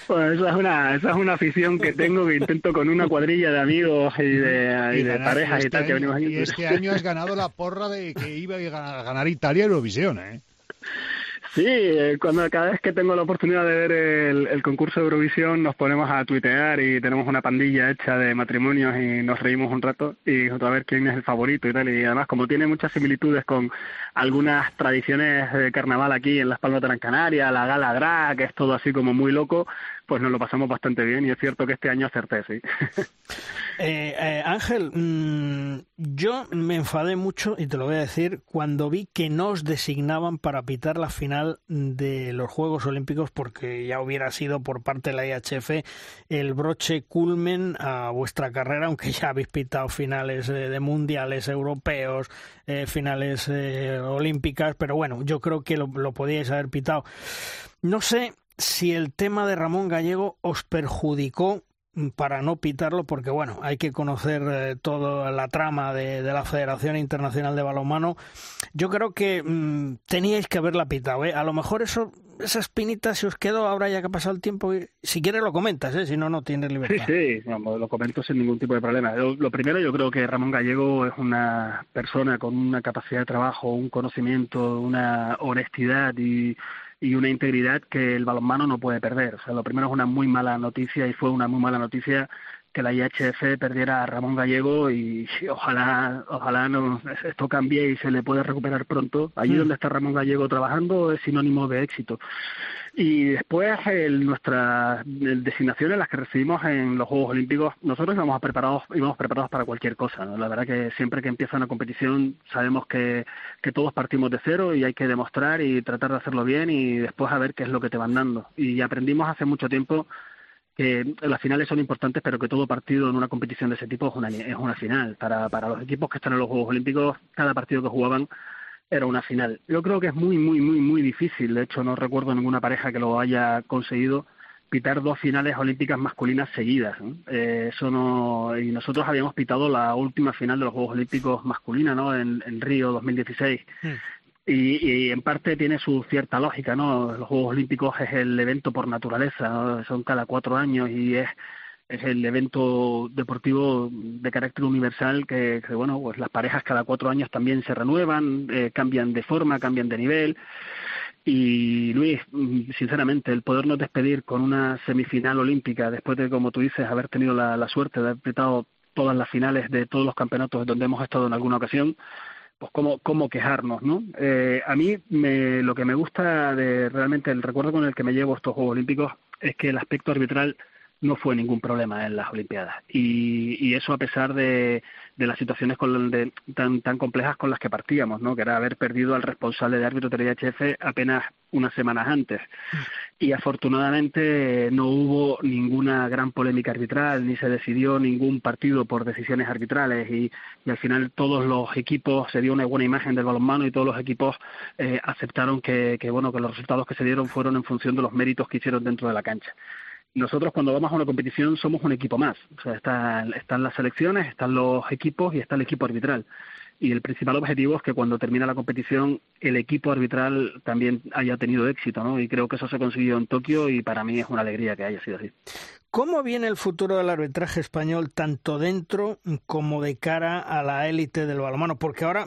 Bueno, esa es una esa es una afición que tengo, que intento con una cuadrilla de amigos y de, y de parejas este y tal. Año, que venimos aquí. Y este año has ganado la porra de que iba a ganar Italia Eurovisión, ¿eh? Sí, cuando cada vez que tengo la oportunidad de ver el, el concurso de Eurovisión nos ponemos a tuitear y tenemos una pandilla hecha de matrimonios y nos reímos un rato y a ver quién es el favorito y tal. Y además, como tiene muchas similitudes con algunas tradiciones de carnaval aquí en Las Palmas de Gran Canaria, la gala drag, que es todo así como muy loco, pues nos lo pasamos bastante bien y es cierto que este año acerté, sí. Eh, eh, Ángel, mmm, yo me enfadé mucho, y te lo voy a decir, cuando vi que no os designaban para pitar la final de los Juegos Olímpicos, porque ya hubiera sido por parte de la E H F el broche culmen a vuestra carrera, aunque ya habéis pitado finales eh, de mundiales europeos, eh, finales eh, olímpicas, pero bueno, yo creo que lo, lo podíais haber pitado. No sé si el tema de Ramón Gallego os perjudicó para no pitarlo, porque bueno, hay que conocer eh, toda la trama de, de la Federación Internacional de Balonmano. Yo creo que mmm, teníais que haberla pitado, ¿eh? A lo mejor eso, esa espinita se os quedó ahora ya que ha pasado el tiempo. Si quieres lo comentas, ¿eh? Si no, no tienes libertad. Sí, sí, vamos, lo comento sin ningún tipo de problema. Yo, lo primero, yo creo que Ramón Gallego es una persona con una capacidad de trabajo, un conocimiento, una honestidad y... y una integridad que el balonmano no puede perder. O sea, lo primero, es una muy mala noticia, y fue una muy mala noticia que la I H F perdiera a Ramón Gallego, y ojalá ojalá no, esto cambie y se le pueda recuperar pronto. Allí sí. Donde está Ramón Gallego trabajando es sinónimo de éxito. Y después el, nuestras el designaciones, las que recibimos en los Juegos Olímpicos, nosotros íbamos preparados íbamos preparados para cualquier cosa, ¿no? La verdad que siempre que empieza una competición sabemos que, que todos partimos de cero, y hay que demostrar y tratar de hacerlo bien, y después a ver qué es lo que te van dando. Y aprendimos hace mucho tiempo que las finales son importantes, pero que todo partido en una competición de ese tipo es una, es una final. Para, para los equipos que están en los Juegos Olímpicos, cada partido que jugaban era una final. Yo creo que es muy, muy, muy, muy difícil. De hecho, no recuerdo ninguna pareja que lo haya conseguido, pitar dos finales olímpicas masculinas seguidas, ¿no? Eh, eso no... Y nosotros habíamos pitado la última final de los Juegos Olímpicos masculina, ¿no? En, en Río dos mil dieciséis. Mm. Y, y en parte tiene su cierta lógica, ¿no? Los Juegos Olímpicos es el evento por naturaleza, ¿no? Son cada cuatro años y es, es el evento deportivo de carácter universal que, que, bueno, pues las parejas cada cuatro años también se renuevan, eh, cambian de forma, cambian de nivel. Y Luis, sinceramente, el podernos despedir con una semifinal olímpica, después de, como tú dices, haber tenido la, la suerte de haber apretado todas las finales de todos los campeonatos donde hemos estado en alguna ocasión, pues cómo, cómo quejarnos, ¿no? Eh, a mí me, lo que me gusta de realmente, el recuerdo con el que me llevo estos Juegos Olímpicos, es que el aspecto arbitral no fue ningún problema en las Olimpiadas. Y, y eso a pesar de, de las situaciones con, de, tan, tan complejas con las que partíamos, ¿no? Que era haber perdido al responsable de árbitro de I H F apenas unas semanas antes. Y afortunadamente no hubo ninguna gran polémica arbitral, ni se decidió ningún partido por decisiones arbitrales. Y, y al final todos los equipos, se dio una buena imagen del balonmano, y todos los equipos eh, aceptaron que, que, bueno, que los resultados que se dieron fueron en función de los méritos que hicieron dentro de la cancha. Nosotros cuando vamos a una competición somos un equipo más. O sea, están, están las selecciones, están los equipos y está el equipo arbitral. Y el principal objetivo es que cuando termina la competición el equipo arbitral también haya tenido éxito, ¿no? Y creo que eso se consiguió en Tokio, y para mí es una alegría que haya sido así. ¿Cómo viene el futuro del arbitraje español, tanto dentro como de cara a la élite del balonmano? Porque ahora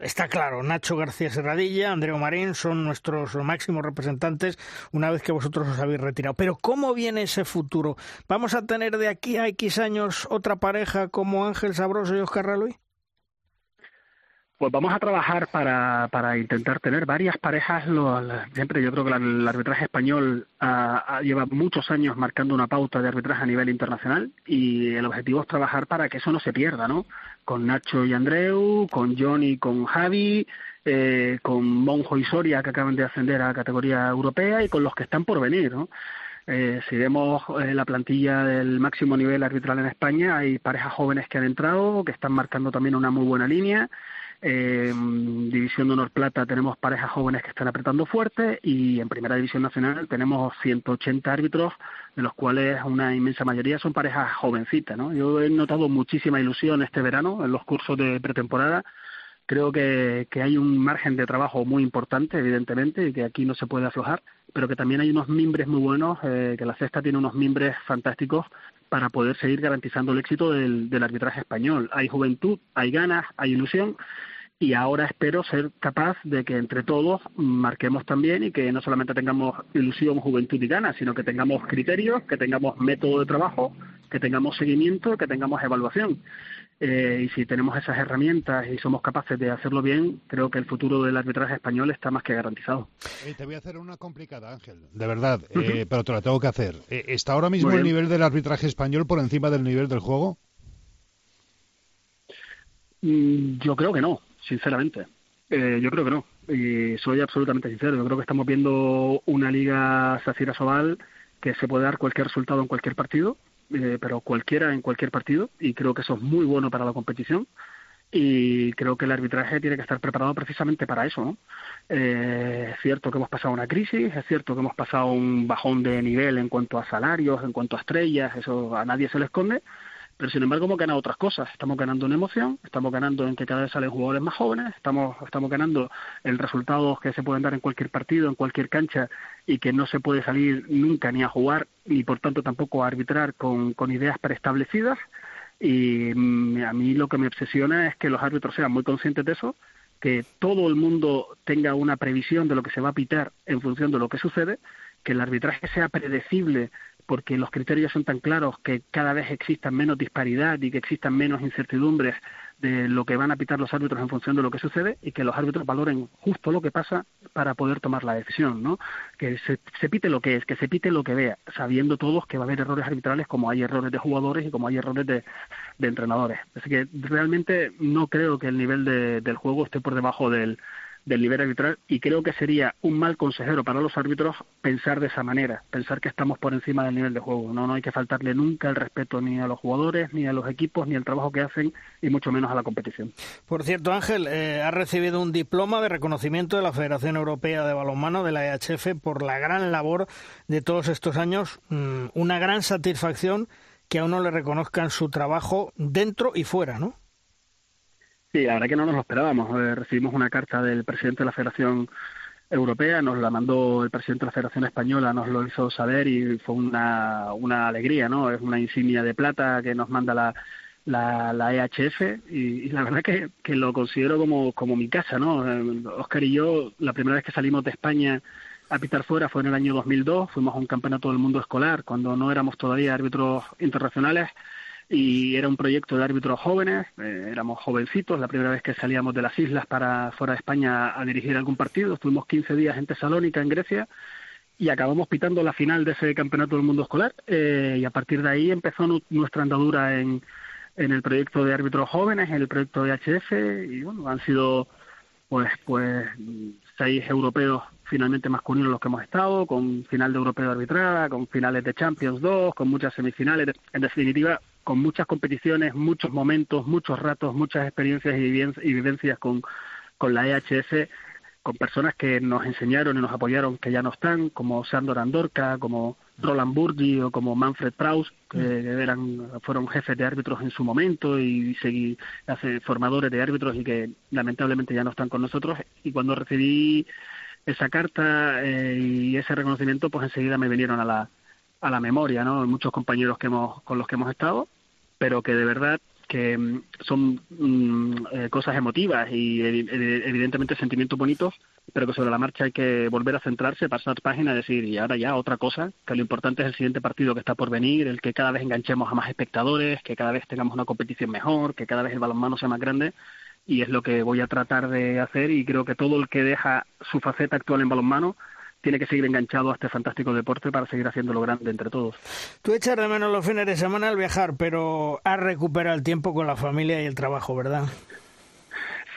está claro, Nacho García Serradilla, Andreu Marín son nuestros máximos representantes una vez que vosotros os habéis retirado. Pero ¿cómo viene ese futuro? ¿Vamos a tener de aquí a X años otra pareja como Ángel Sabroso y Óscar Relvé? Pues vamos a trabajar para, para intentar tener varias parejas. Lo, la, siempre yo creo que la, el arbitraje español a, a, lleva muchos años marcando una pauta de arbitraje a nivel internacional, y el objetivo es trabajar para que eso no se pierda, ¿no? Con Nacho y Andreu, con John y con Javi, eh, con Monjo y Soria, que acaban de ascender a categoría europea, y con los que están por venir, ¿no? Eh, si vemos eh, la plantilla del máximo nivel arbitral en España, hay parejas jóvenes que han entrado, que están marcando también una muy buena línea. Eh, División de Honor Plata tenemos parejas jóvenes que están apretando fuerte, y en Primera División Nacional tenemos ciento ochenta árbitros, de los cuales una inmensa mayoría son parejas jovencitas, ¿no? Yo he notado muchísima ilusión este verano en los cursos de pretemporada. Creo que, que hay un margen de trabajo muy importante, evidentemente, y que aquí no se puede aflojar, pero que también hay unos mimbres muy buenos, eh, que la cesta tiene unos mimbres fantásticos para poder seguir garantizando el éxito del, del arbitraje español. Hay juventud, hay ganas, hay ilusión, y ahora espero ser capaz de que entre todos marquemos también, y que no solamente tengamos ilusión, juventud y ganas, sino que tengamos criterios, que tengamos método de trabajo, que tengamos seguimiento, que tengamos evaluación. Eh, y si tenemos esas herramientas y somos capaces de hacerlo bien, creo que el futuro del arbitraje español está más que garantizado. Eh, te voy a hacer una complicada, Ángel, de verdad, eh, uh-huh. pero te la tengo que hacer. Eh, ¿Está ahora mismo el nivel del arbitraje español por encima del nivel del juego? Yo creo que no, sinceramente. Eh, yo creo que no. Y soy absolutamente sincero. Yo creo que estamos viendo una liga Asobal que se puede dar cualquier resultado en cualquier partido, eh, pero cualquiera en cualquier partido, y creo que eso es muy bueno para la competición. Y creo que el arbitraje tiene que estar preparado precisamente para eso, ¿no? Eh, es cierto que hemos pasado una crisis, es cierto que hemos pasado un bajón de nivel en cuanto a salarios, en cuanto a estrellas, eso a nadie se le esconde, pero sin embargo hemos ganado otras cosas. Estamos ganando en emoción, estamos ganando en que cada vez salen jugadores más jóvenes, estamos estamos ganando en resultados que se pueden dar en cualquier partido, en cualquier cancha, y que no se puede salir nunca ni a jugar, ni por tanto tampoco a arbitrar con, con ideas preestablecidas. Y a mí lo que me obsesiona es que los árbitros sean muy conscientes de eso, que todo el mundo tenga una previsión de lo que se va a pitar en función de lo que sucede, que el arbitraje sea predecible porque los criterios son tan claros, que cada vez existan menos disparidad y que existan menos incertidumbres de lo que van a pitar los árbitros en función de lo que sucede, y que los árbitros valoren justo lo que pasa para poder tomar la decisión, ¿no? Que se, se pite lo que es, que se pite lo que vea, sabiendo todos que va a haber errores arbitrales como hay errores de jugadores y como hay errores de, de entrenadores. Así que realmente no creo que el nivel de, del juego esté por debajo del, del nivel arbitral, y creo que sería un mal consejero para los árbitros pensar de esa manera, pensar que estamos por encima del nivel de juego. No, no hay que faltarle nunca el respeto ni a los jugadores, ni a los equipos, ni al trabajo que hacen, y mucho menos a la competición. Por cierto, Ángel, eh, ha recibido un diploma de reconocimiento de la Federación Europea de Balonmano, de la E H F, por la gran labor de todos estos años. Mmm, una gran satisfacción que a uno le reconozcan su trabajo dentro y fuera, ¿no? Sí, la verdad que no nos lo esperábamos. Eh, recibimos una carta del presidente de la Federación Europea, nos la mandó el presidente de la Federación Española, nos lo hizo saber y fue una, una alegría, ¿no? Es una insignia de plata que nos manda la, la, la E H F, y, y la verdad que, que lo considero como, como mi casa, ¿no? Eh, Óscar y yo, la primera vez que salimos de España a pitar fuera fue en el año dos mil dos, fuimos a un campeonato del mundo escolar cuando no éramos todavía árbitros internacionales, y era un proyecto de árbitros jóvenes, eh, éramos jovencitos, la primera vez que salíamos de las islas para fuera de España a dirigir algún partido. Estuvimos quince días en Tesalónica, en Grecia, y acabamos pitando la final de ese campeonato del mundo escolar, eh, y a partir de ahí empezó nu- nuestra andadura en, en el proyecto de árbitros jóvenes, en el proyecto de E H F, y bueno, han sido pues pues seis europeos finalmente masculinos los que hemos estado, con final de europeo arbitrada, con finales de Champions dos, con muchas semifinales, en definitiva, con muchas competiciones, muchos momentos, muchos ratos, muchas experiencias y vivencias con, con la E H F, con personas que nos enseñaron y nos apoyaron que ya no están, como Sandor Andorca, como Roland Burgi o como Manfred Praus, que eran fueron jefes de árbitros en su momento y seguí, formadores de árbitros, y que lamentablemente ya no están con nosotros. Y cuando recibí esa carta eh, y ese reconocimiento, pues enseguida me vinieron a la a la memoria, ¿no? Muchos compañeros que hemos con los que hemos estado, pero que de verdad que son mm, eh, cosas emotivas y evidentemente sentimientos bonitos, pero que sobre la marcha hay que volver a centrarse, pasar página y decir, y ahora ya otra cosa, que lo importante es el siguiente partido que está por venir, el que cada vez enganchemos a más espectadores, que cada vez tengamos una competición mejor, que cada vez el balonmano sea más grande, y es lo que voy a tratar de hacer, y creo que todo el que deja su faceta actual en balonmano tiene que seguir enganchado a este fantástico deporte para seguir haciéndolo grande entre todos. Tú echas de menos los fines de semana al viajar, pero has recuperado el tiempo con la familia y el trabajo, ¿verdad?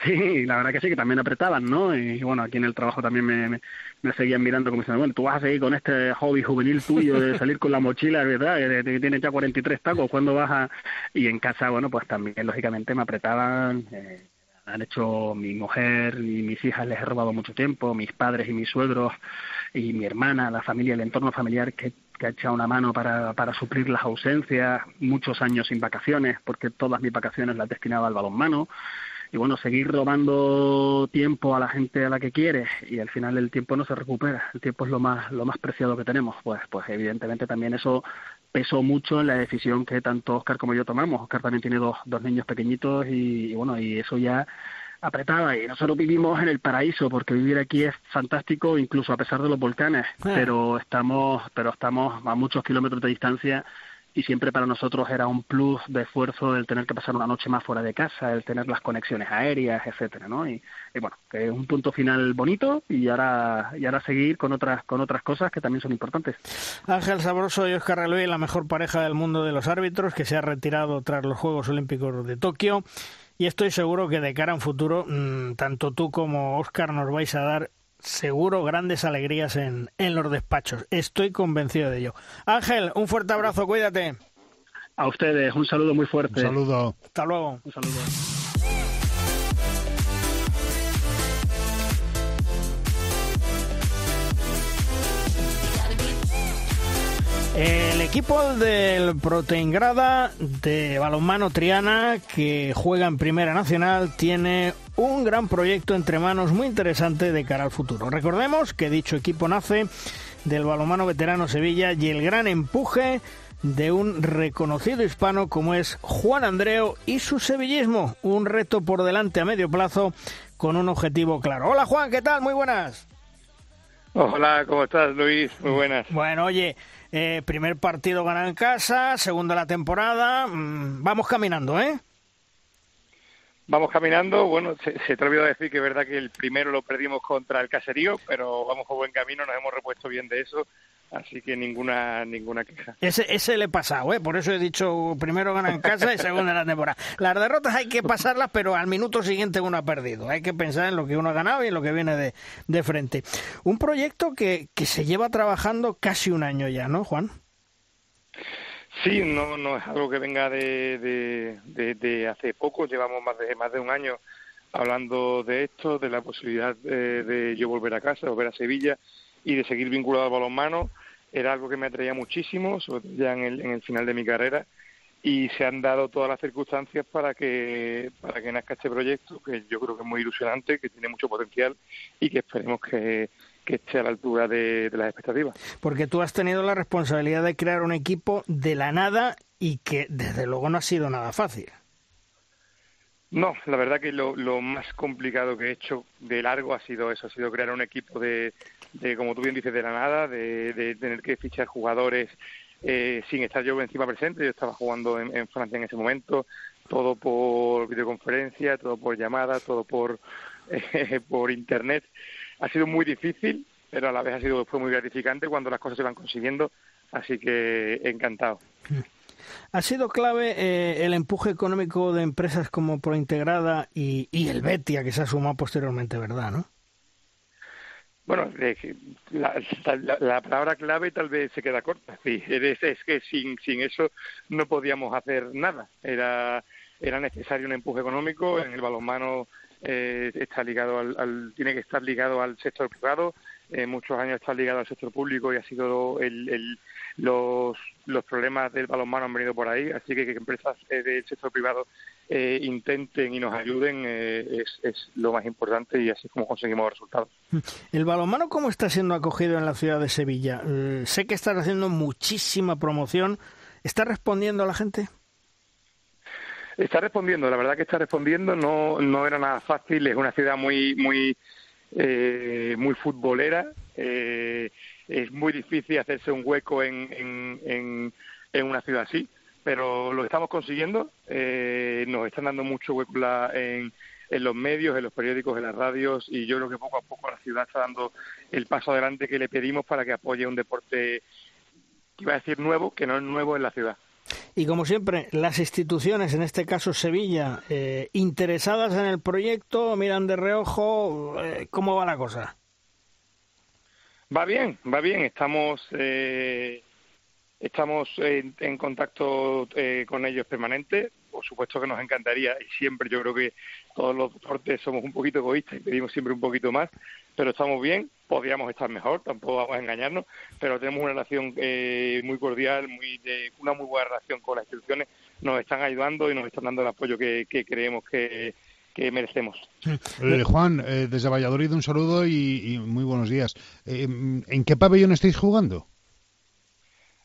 Sí, la verdad que sí, que también apretaban, ¿no? Y bueno, aquí en el trabajo también me, me, me seguían mirando como diciendo, bueno, tú vas a seguir con este hobby juvenil tuyo de salir con la mochila, ¿verdad? Que tienes ya cuarenta y tres tacos, ¿cuándo vas a...? Y en casa, bueno, pues también, lógicamente, me apretaban... Eh... Han hecho mi mujer y mis hijas, les he robado mucho tiempo, mis padres y mis suegros y mi hermana, la familia, el entorno familiar que, que ha echado una mano para, para suplir las ausencias, muchos años sin vacaciones, porque todas mis vacaciones las destinaba al balonmano. Y bueno, seguir robando tiempo a la gente a la que quieres, y al final el tiempo no se recupera, el tiempo es lo más lo más preciado que tenemos. Pues pues evidentemente también eso pesó mucho en la decisión que tanto Óscar como yo tomamos. Óscar también tiene dos dos niños pequeñitos y, y bueno, y eso ya apretaba, y nosotros vivimos en el paraíso porque vivir aquí es fantástico, incluso a pesar de los volcanes, ah. pero estamos pero estamos a muchos kilómetros de distancia. Y siempre para nosotros era un plus de esfuerzo el tener que pasar una noche más fuera de casa, el tener las conexiones aéreas, etcétera, ¿no? Y, y bueno, que es un punto final bonito, y ahora y ahora seguir con otras con otras cosas que también son importantes. Ángel Sabroso y Óscar Relvé, la mejor pareja del mundo de los árbitros, que se ha retirado tras los Juegos Olímpicos de Tokio. y estoy seguro que de cara a un futuro, mmm, tanto tú como Óscar nos vais a dar seguro grandes alegrías en, en los despachos. Estoy convencido de ello. Ángel, un fuerte abrazo, cuídate. A ustedes, un saludo muy fuerte. Un saludo. Hasta luego. Un saludo. El equipo del Proteingrada de balonmano Triana, que juega en Primera Nacional, tiene un gran proyecto entre manos muy interesante de cara al futuro. Recordemos que dicho equipo nace del balonmano veterano Sevilla y el gran empuje de un reconocido hispano como es Juan Andreu y su sevillismo. Un reto por delante a medio plazo con un objetivo claro. Hola Juan, ¿qué tal? Muy buenas. Hola, ¿cómo estás, Luis? Muy buenas. Bueno, oye... Eh, primer partido ganado en casa, segundo de la temporada, mmm, vamos caminando, ¿eh? Vamos caminando, bueno, se, se te ha olvidado decir que es verdad que el primero lo perdimos contra el Caserío, pero vamos por buen camino, nos hemos repuesto bien de eso, así que ninguna ninguna queja. Ese, ese le he pasado, ¿eh? Por eso he dicho primero ganan en casa y segundo de la temporada. Las derrotas hay que pasarlas, pero al minuto siguiente uno ha perdido. Hay que pensar en lo que uno ha ganado y en lo que viene de, de frente. Un proyecto que, que se lleva trabajando casi un año ya, ¿no, Juan? Sí, no no es algo que venga de, de, de, de hace poco. Llevamos más de más de un año hablando de esto, de la posibilidad de, de yo volver a casa, volver a Sevilla y de seguir vinculado al balonmano. Era algo que me atraía muchísimo, sobre todo ya en el, en el final de mi carrera, y se han dado todas las circunstancias para que para que nazca este proyecto, que yo creo que es muy ilusionante, que tiene mucho potencial y que esperemos que, que esté a la altura de, de las expectativas. Porque tú has tenido la responsabilidad de crear un equipo de la nada y que desde luego no ha sido nada fácil. No, la verdad que lo, lo más complicado que he hecho de largo ha sido eso, ha sido crear un equipo de... de, como tú bien dices, de la nada, de, de tener que fichar jugadores eh, sin estar yo encima presente. Yo estaba jugando en, en Francia en ese momento, todo por videoconferencia, todo por llamada, todo por eh, por internet. Ha sido muy difícil, pero a la vez ha sido después muy gratificante cuando las cosas se van consiguiendo, así que encantado. Ha sido clave eh, el empuje económico de empresas como Prointegrada y, y el Betia, que se ha sumado posteriormente, ¿verdad, no? Bueno, la, la, la palabra clave tal vez se queda corta. Sí, es, es que sin sin eso no podíamos hacer nada. Era era necesario un empuje económico. En el balonmano eh, está ligado al, al tiene que estar ligado al sector privado. Eh, muchos años está ligado al sector público y ha sido el, el los los problemas del balonmano han venido por ahí. Así que que empresas eh, del sector privado Eh, intenten y nos ayuden eh, es, es lo más importante, y así es como conseguimos resultados. ¿El balonmano cómo está siendo acogido en la ciudad de Sevilla? Eh, sé que estás haciendo muchísima promoción. ¿Está respondiendo a la gente? Está respondiendo, la verdad que está respondiendo. No no era nada fácil. Es una ciudad muy muy eh, muy futbolera. Eh, es muy difícil hacerse un hueco en en, en, en una ciudad así. Pero lo estamos consiguiendo, eh, nos están dando mucho hueco en, en los medios, en los periódicos, en las radios, y yo creo que poco a poco la ciudad está dando el paso adelante que le pedimos para que apoye un deporte, iba a decir nuevo, que no es nuevo en la ciudad. Y como siempre, las instituciones, en este caso Sevilla, eh, interesadas en el proyecto, miran de reojo, eh, ¿cómo va la cosa? Va bien, va bien, estamos... Eh... Estamos en, en contacto eh, con ellos permanente. Por supuesto que nos encantaría, y siempre yo creo que todos los deportes somos un poquito egoístas y pedimos siempre un poquito más, pero estamos bien, podríamos estar mejor, tampoco vamos a engañarnos, pero tenemos una relación eh, muy cordial, muy de, una muy buena relación con las instituciones. Nos están ayudando y nos están dando el apoyo que, que creemos que, que merecemos. Eh, Juan, eh, desde Valladolid un saludo y, y muy buenos días. Eh, ¿En qué pabellón estáis jugando?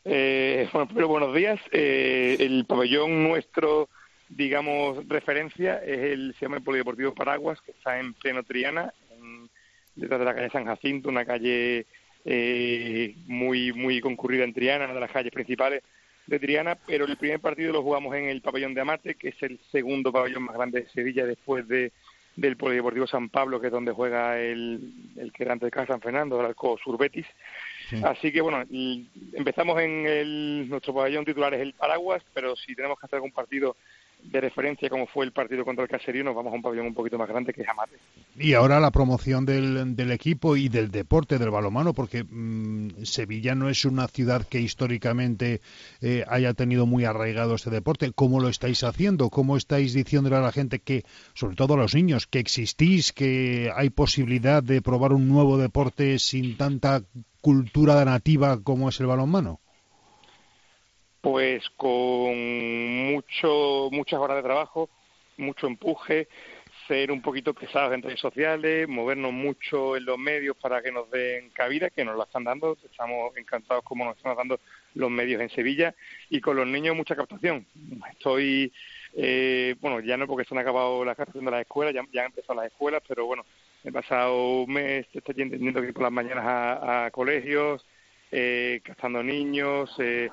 Eh, bueno, pero buenos días. Eh, el pabellón nuestro, digamos, referencia es el se llama el Polideportivo Paraguas, que está en pleno Triana, en, detrás de la calle San Jacinto, una calle eh, muy muy concurrida en Triana, una de las calles principales de Triana. Pero el primer partido lo jugamos en el pabellón de Amate, que es el segundo pabellón más grande de Sevilla después de del Polideportivo San Pablo, que es donde juega el, el que era antes de San Fernando, ahora el Co Sur Betis. Sí. Así que bueno, empezamos en el, nuestro pabellón titular es el Paraguas, pero si tenemos que hacer algún partido de referencia como fue el partido contra el Caserío, nos vamos a un pabellón un poquito más grande que es Amate. Y ahora la promoción del, del equipo y del deporte del balonmano, porque mmm, Sevilla no es una ciudad que históricamente eh, haya tenido muy arraigado este deporte. ¿Cómo lo estáis haciendo? ¿Cómo estáis diciéndole a la gente, que sobre todo a los niños, que existís, que hay posibilidad de probar un nuevo deporte sin tanta cultura nativa como es el balonmano? Pues con mucho, muchas horas de trabajo, mucho empuje, ser un poquito pesados en redes sociales, movernos mucho en los medios para que nos den cabida, que nos la están dando. Estamos encantados como nos están dando los medios en Sevilla, y con los niños mucha captación. Estoy, eh, bueno, ya no, porque se han acabado la captación de las escuelas, ya, ya han empezado las escuelas, pero bueno, he pasado un mes, estoy teniendo que ir por las mañanas a, a colegios, eh, captando niños, eh,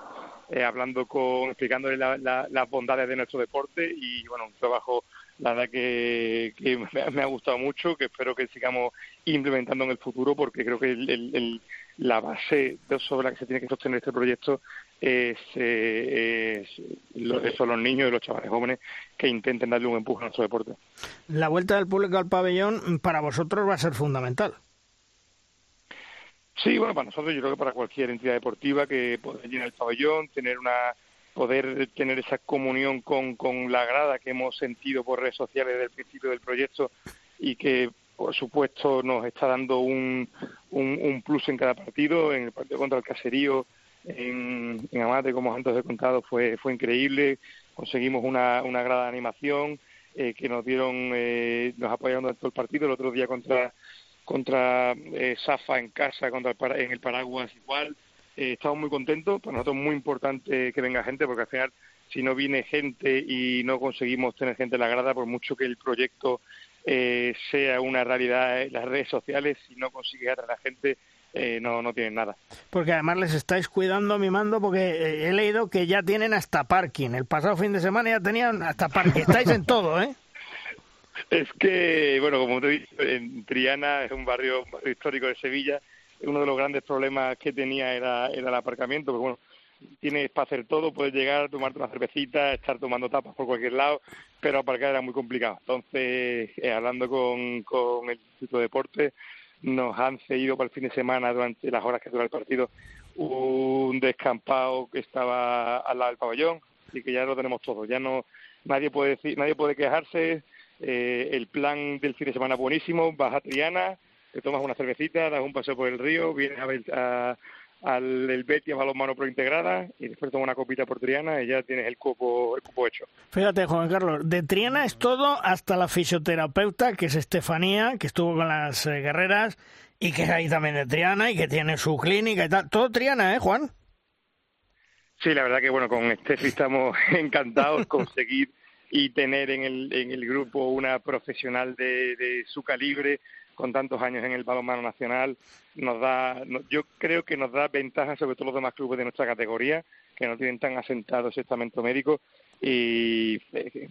Eh, hablando con, explicándoles la, la, las bondades de nuestro deporte, y bueno, un trabajo, la verdad que, que me, me ha gustado mucho, que espero que sigamos implementando en el futuro, porque creo que el, el, el, la base sobre la que se tiene que sostener este proyecto es, eh, es lo, son los niños y los chavales jóvenes que intenten darle un empuje a nuestro deporte. La vuelta del público al pabellón para vosotros va a ser fundamental. Sí, bueno, para nosotros, yo creo que para cualquier entidad deportiva, que poder llenar el pabellón, tener una, poder tener esa comunión con, con la grada que hemos sentido por redes sociales desde el principio del proyecto, y que por supuesto nos está dando un, un, un plus en cada partido. En el partido contra el Caserío, en, en Amate, como antes he contado, fue fue increíble. Conseguimos una, una grada de animación eh, que nos dieron, eh, nos apoyaron durante todo el partido. El otro día contra... contra eh, Safa en casa, contra el para, en el Paraguas igual. Eh, estamos muy contentos. Para nosotros es muy importante que venga gente, porque al final, si no viene gente y no conseguimos tener gente en la grada, por mucho que el proyecto eh, sea una realidad en las redes sociales, si no consigues atraer a la gente, eh, no, no tienen nada. Porque además les estáis cuidando, mimando, porque he leído que ya tienen hasta parking. El pasado fin de semana ya tenían hasta parking. Estáis en todo, ¿eh? Es que, bueno, como te he dicho, en Triana es un barrio, un barrio histórico de Sevilla. Uno de los grandes problemas que tenía era, era el aparcamiento, porque bueno, tienes para hacer todo, puedes llegar, tomarte una cervecita, estar tomando tapas por cualquier lado, pero aparcar era muy complicado. Entonces, eh, hablando con, con el Instituto de Deportes, nos han cedido para el fin de semana, durante las horas que dura el partido, un descampado que estaba al lado del pabellón, así que ya lo tenemos todo. Ya no, nadie puede decir, nadie puede quejarse. Eh, el plan del fin de semana buenísimo. Vas a Triana, te tomas una cervecita, das un paseo por el río, vienes a ver a, al el Betis a Balonmano Pro Integrada, y después tomas una copita por Triana y ya tienes el cupo, el cupo hecho. Fíjate, Juan Carlos, de Triana es todo, hasta la fisioterapeuta, que es Estefanía, que estuvo con las eh, guerreras, y que es ahí también de Triana, y que tiene su clínica y tal. Todo Triana, ¿eh, Juan? Sí, la verdad que bueno, con Estefi estamos encantados de conseguir y tener en el en el grupo una profesional de, de su calibre, con tantos años en el balonmano nacional. Nos da, yo creo que nos da ventaja sobre todo los demás clubes de nuestra categoría, que no tienen tan asentado ese estamento médico, y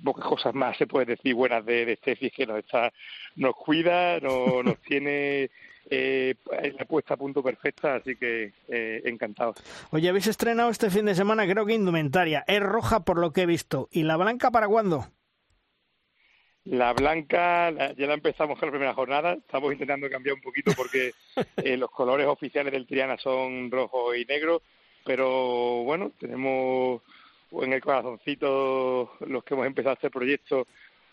pocas cosas más se puede decir buenas de, de Estefi, que nos está nos cuida, nos, nos tiene eh, la puesta a punto perfecta, así que eh, encantados. Oye, habéis estrenado este fin de semana, creo que indumentaria, es roja por lo que he visto, ¿y la blanca para cuándo? La blanca la, ya la empezamos con la primera jornada, estamos intentando cambiar un poquito porque eh, los colores oficiales del Triana son rojo y negro, pero bueno, tenemos en el corazoncito, los que hemos empezado este proyecto,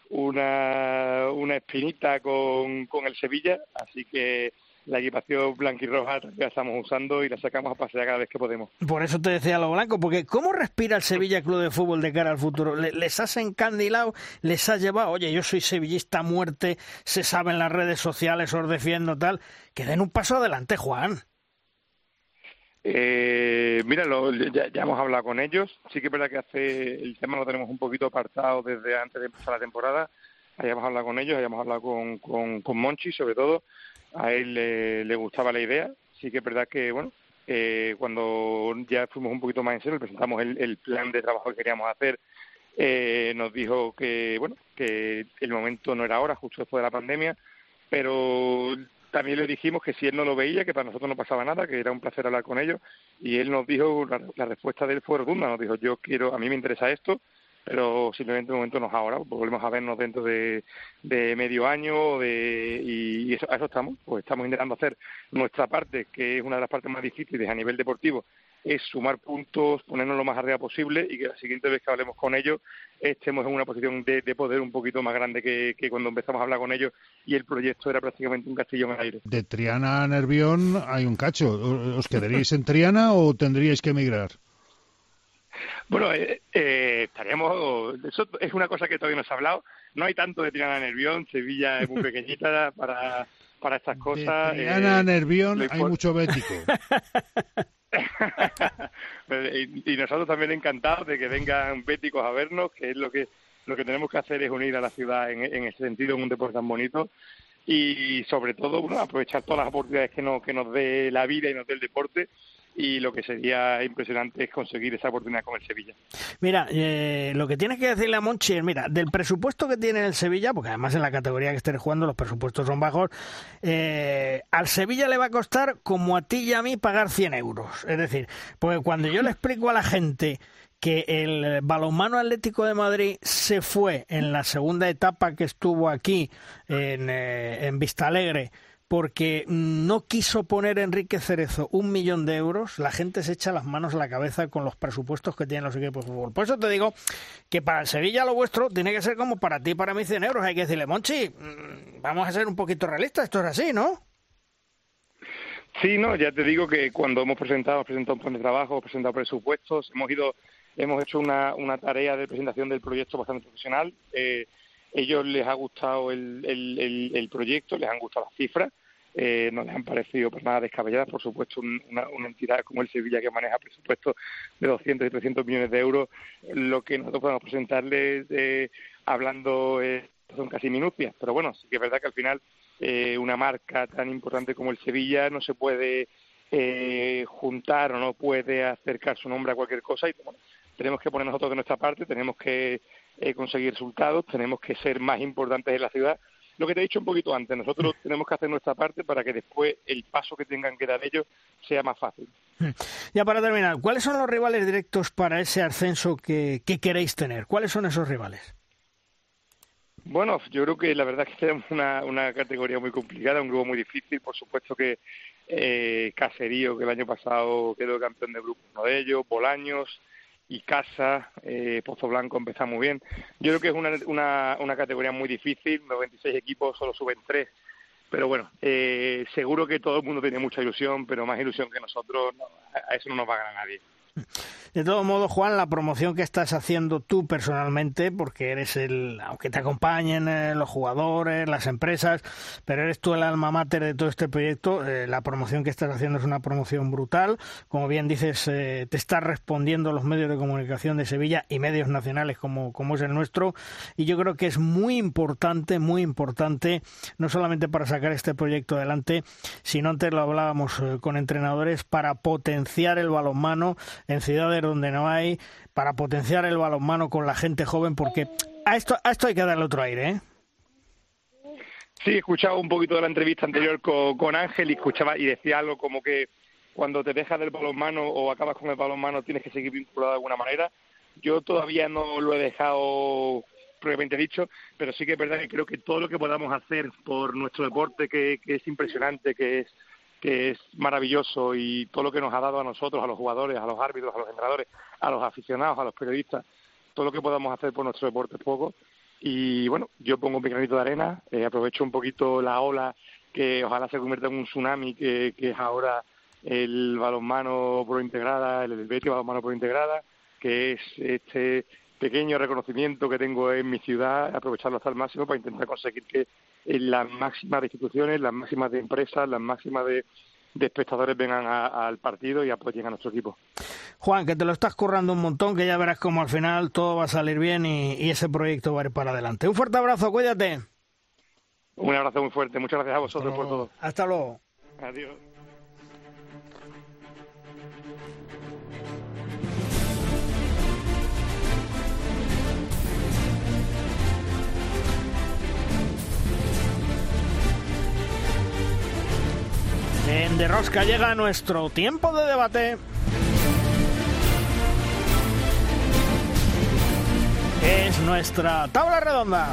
una una espinita con, con el Sevilla, así que la equipación blanquirroja la estamos usando y la sacamos a pasear cada vez que podemos. Por eso te decía lo blanco, porque ¿cómo respira el Sevilla Club de Fútbol de cara al futuro? ¿Les has encandilado? ¿Les has llevado? Oye, yo soy sevillista a muerte, se sabe en las redes sociales, os defiendo, tal. Que den un paso adelante, Juan. Eh, mira, lo, ya, ya hemos hablado con ellos. Sí que es verdad que hace el tema lo tenemos un poquito apartado desde antes de empezar la temporada. Hayamos hablado con ellos, hayamos hablado con, con, con Monchi, sobre todo. A él le, le gustaba la idea. Sí que es verdad que, bueno, eh, cuando ya fuimos un poquito más en serio, presentamos el, el plan de trabajo que queríamos hacer. Eh, nos dijo que, bueno, que el momento no era ahora, justo después de la pandemia, pero también le dijimos que si él no lo veía, que para nosotros no pasaba nada, que era un placer hablar con ellos, y él nos dijo, la, la respuesta de él fue rotunda, nos dijo, yo quiero, a mí me interesa esto, pero simplemente de momento no es ahora. Volvemos a vernos dentro de, de medio año de, y, y eso, a eso estamos. Pues estamos intentando hacer nuestra parte, que es una de las partes más difíciles a nivel deportivo, es sumar puntos, ponernos lo más arriba posible y que la siguiente vez que hablemos con ellos estemos en una posición de, de poder un poquito más grande que, que cuando empezamos a hablar con ellos y el proyecto era prácticamente un castillo en el aire. De Triana a Nervión hay un cacho. ¿Os quedaríais en Triana o tendríais que emigrar? Bueno, eh, eh, estaríamos... Eso es una cosa que todavía no se ha hablado. No hay tanto de Triana a Nervión. Sevilla es muy pequeñita para, para estas cosas. De Triana eh, a Nervión hay por... mucho bético. y, y nosotros también encantados de que vengan béticos a vernos, que es lo que lo que tenemos que hacer, es unir a la ciudad en, en ese sentido, en un deporte tan bonito, y sobre todo, bueno, aprovechar todas las oportunidades que nos, que nos dé la vida y nos dé el deporte. Y lo que sería impresionante es conseguir esa oportunidad con el Sevilla. Mira, eh, lo que tienes que decirle a Monchi es, mira, del presupuesto que tiene el Sevilla, porque además en la categoría que estés jugando los presupuestos son bajos, eh, al Sevilla le va a costar, como a ti y a mí, pagar cien euros. Es decir, porque cuando yo le explico a la gente que el balonmano Atlético de Madrid se fue en la segunda etapa que estuvo aquí, en, eh, en Vistalegre, porque no quiso poner Enrique Cerezo un millón de euros, la gente se echa las manos a la cabeza con los presupuestos que tienen los equipos de fútbol. Por eso te digo que para el Sevilla lo vuestro tiene que ser como para ti, para mí, cien euros. Hay que decirle, Monchi, vamos a ser un poquito realistas, esto es así, ¿no? Sí, no, ya te digo que cuando hemos presentado, hemos presentado un plan de trabajo, hemos presentado presupuestos, hemos ido, hemos hecho una, una tarea de presentación del proyecto bastante profesional. Eh, ellos les ha gustado el, el, el, el proyecto, les han gustado las cifras. Eh, no les han parecido para nada descabelladas. Por supuesto, un, una, una entidad como el Sevilla, que maneja presupuestos de doscientos y trescientos millones de euros, lo que nosotros podemos presentarles eh, hablando eh, son casi minucias, pero bueno, sí que es verdad que al final eh, una marca tan importante como el Sevilla no se puede eh, juntar o no puede acercar su nombre a cualquier cosa, y bueno, tenemos que poner nosotros de nuestra parte, tenemos que eh, conseguir resultados, tenemos que ser más importantes en la ciudad. Lo que te he dicho un poquito antes, nosotros tenemos que hacer nuestra parte para que después el paso que tengan que dar ellos sea más fácil. Ya para terminar, ¿cuáles son los rivales directos para ese ascenso que, que queréis tener? ¿Cuáles son esos rivales? Bueno, yo creo que la verdad es que tenemos una, una categoría muy complicada, un grupo muy difícil. Por supuesto que eh, Caserío, que el año pasado quedó campeón de grupo, uno de ellos, Bolaños... y Casa, eh, Pozo Blanco empezó muy bien. Yo creo que es una, una, una categoría muy difícil, noventa y seis equipos, solo suben tres, pero bueno, eh, seguro que todo el mundo tiene mucha ilusión, pero más ilusión que nosotros, no, a eso no nos va a ganar nadie. De todos modos, Juan, la promoción que estás haciendo tú personalmente, porque eres el, aunque te acompañen eh, los jugadores, las empresas, pero eres tú el alma mater de todo este proyecto, eh, la promoción que estás haciendo es una promoción brutal, como bien dices, eh, te están respondiendo los medios de comunicación de Sevilla y medios nacionales como, como es el nuestro, y yo creo que es muy importante, muy importante, no solamente para sacar este proyecto adelante, sino, antes lo hablábamos eh, con entrenadores, para potenciar el balonmano en ciudades donde no hay, para potenciar el balonmano con la gente joven, porque a esto a esto hay que darle otro aire, ¿eh? Sí, he escuchado un poquito de la entrevista anterior con, con Ángel y escuchaba y decía algo como que cuando te dejas del balonmano o acabas con el balonmano tienes que seguir vinculado de alguna manera. Yo todavía no lo he dejado propiamente dicho, pero sí que es verdad que creo que todo lo que podamos hacer por nuestro deporte, que, que es impresionante, que es que es maravilloso, y todo lo que nos ha dado a nosotros, a los jugadores, a los árbitros, a los entrenadores, a los aficionados, a los periodistas, todo lo que podamos hacer por nuestro deporte es poco. Y bueno, yo pongo mi granito de arena, eh, aprovecho un poquito la ola que ojalá se convierta en un tsunami, que, que es ahora el balonmano pro integrada, el, el Betis balonmano pro integrada, que es este pequeño reconocimiento que tengo en mi ciudad, aprovecharlo hasta el máximo para intentar conseguir que las máximas de instituciones, las máximas de empresas, las máximas de, de espectadores vengan al partido y apoyen a nuestro equipo. Juan, que te lo estás currando un montón, que ya verás cómo al final todo va a salir bien y, y ese proyecto va a ir para adelante. Un fuerte abrazo, cuídate. Un abrazo muy fuerte, muchas gracias a vosotros por todo. Hasta luego. Adiós. En De Rosca llega nuestro tiempo de debate. es nuestra tabla redonda.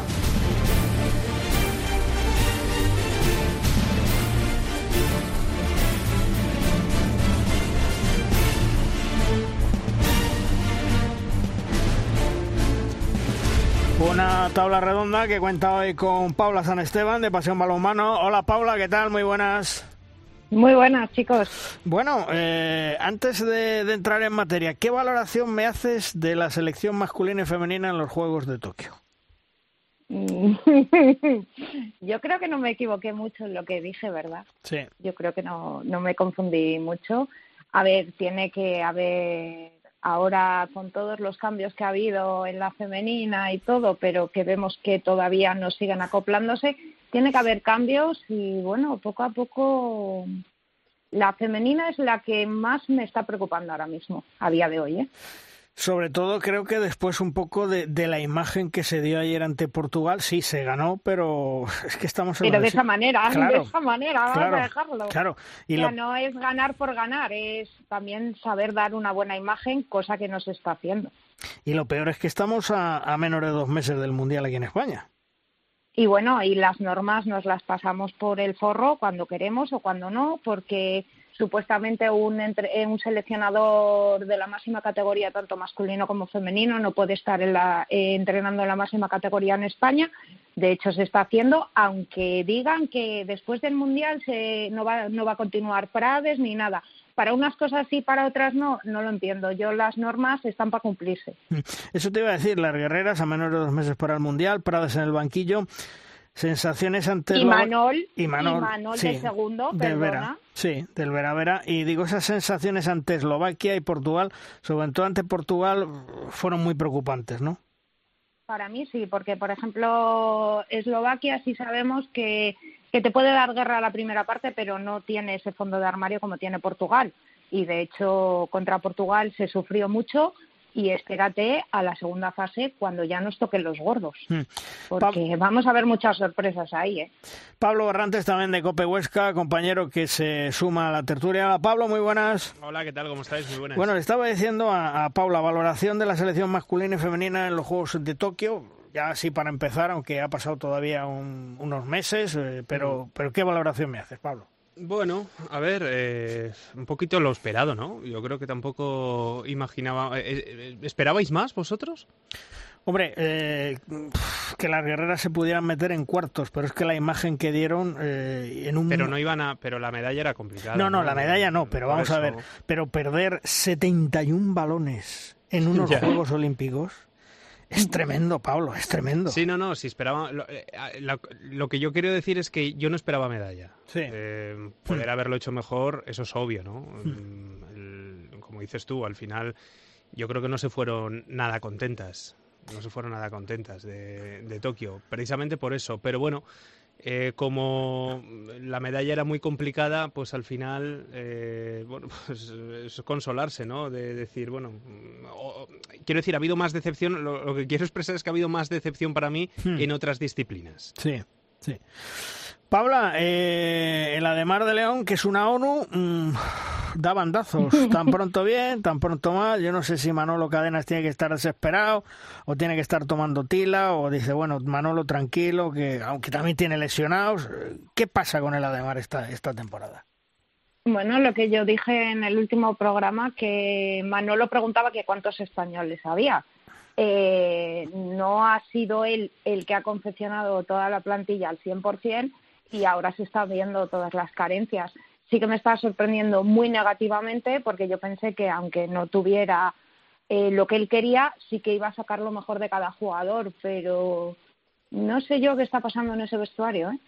Una tabla redonda que cuenta hoy con Paula San Esteban de Pasión Balonmano. Hola Paula, ¿qué tal? Muy buenas. Muy buenas, chicos. Bueno, eh, antes de, de entrar en materia, ¿qué valoración me haces de la selección masculina y femenina en los Juegos de Tokio? Yo creo que no me equivoqué mucho en lo que dije, ¿verdad? Sí. Yo creo que no, no me confundí mucho. A ver, tiene que haber... ahora con todos los cambios que ha habido en la femenina y todo, pero que vemos que todavía no siguen acoplándose, tiene que haber cambios y bueno, poco a poco la femenina es la que más me está preocupando ahora mismo, a día de hoy, ¿eh? Sobre todo creo que después un poco de, de la imagen que se dio ayer ante Portugal, sí, se ganó, pero es que estamos... En pero de esa manera, claro, de esa manera, vamos claro, a dejarlo. Claro. Y o sea, lo... no es ganar por ganar, es también saber dar una buena imagen, cosa que no se está haciendo. Y lo peor es que estamos a, a menos de dos meses del Mundial aquí en España. Y bueno, y las normas nos las pasamos por el forro cuando queremos o cuando no, porque... supuestamente un, entre, un seleccionador de la máxima categoría, tanto masculino como femenino, no puede estar en la, eh, entrenando en la máxima categoría en España. De hecho, se está haciendo, aunque digan que después del Mundial se, no, va, no va a continuar Prades ni nada. Para unas cosas sí, para otras no, no lo entiendo. Yo las normas están para cumplirse. Eso te iba a decir, las guerreras a menos de dos meses para el Mundial, Prades en el banquillo. Sensaciones ante y Manol, y Manol, y Manol sí, de segundo, perdona. Del Vera, sí, del Vera Vera. Y digo, esas sensaciones ante Eslovaquia y Portugal, sobre todo ante Portugal, fueron muy preocupantes, ¿no? Para mí sí, porque, por ejemplo, Eslovaquia sí sabemos que, que te puede dar guerra a la primera parte, pero no tiene ese fondo de armario como tiene Portugal. Y, de hecho, contra Portugal se sufrió mucho... y espérate a la segunda fase cuando ya nos toquen los gordos, porque vamos a ver muchas sorpresas ahí, ¿eh? Pablo Barrantes también de COPE Huesca, compañero que se suma a la tertulia. Pablo, muy buenas. Hola, ¿qué tal? ¿Cómo estáis? Muy buenas. Bueno, le estaba diciendo a, a Paula, valoración de la selección masculina y femenina en los Juegos de Tokio, ya así para empezar, aunque ha pasado todavía un, unos meses, eh, pero, mm. pero ¿qué valoración me haces, Pablo? Bueno, a ver, eh, un poquito lo esperado, ¿no? Yo creo que tampoco imaginaba... Eh, eh, ¿Esperabais más vosotros? Hombre, eh, que las guerreras se pudieran meter en cuartos, pero es que la imagen que dieron eh, en un... Pero no iban a... Pero la medalla era complicada. No, no, ¿no? La medalla no, pero vamos eso... a ver. Pero perder setenta y un balones en unos ya. Juegos Olímpicos... Es tremendo, Pablo, es tremendo. Sí, no, no, si esperaba... Lo, lo, lo que yo quiero decir es que yo no esperaba medalla. Sí. Eh, poder mm. haberlo hecho mejor, eso es obvio, ¿no? Mm. El, como dices tú, al final yo creo que no se fueron nada contentas. No se fueron nada contentas de, de Tokio, precisamente por eso. Pero bueno, eh, como la medalla era muy complicada, pues al final, eh, bueno, pues es consolarse, ¿no? De decir, bueno... O, quiero decir, ha habido más decepción, lo, lo que quiero expresar es que ha habido más decepción para mí hmm. en otras disciplinas. Sí, sí. Paula, eh, el Ademar de León, que es una ONU, mmm, da bandazos. Tan pronto bien, tan pronto mal. Yo no sé si Manolo Cadenas tiene que estar desesperado o tiene que estar tomando tila o dice, bueno, Manolo, tranquilo, que aunque también tiene lesionados. ¿Qué pasa con el Ademar esta, esta temporada? Bueno, lo que yo dije en el último programa, que Manolo preguntaba que cuántos españoles había. Eh, no ha sido él el que ha confeccionado toda la plantilla al cien por ciento y ahora se están viendo todas las carencias. Sí que me está sorprendiendo muy negativamente porque yo pensé que aunque no tuviera eh, lo que él quería, sí que iba a sacar lo mejor de cada jugador, pero no sé yo qué está pasando en ese vestuario, ¿eh?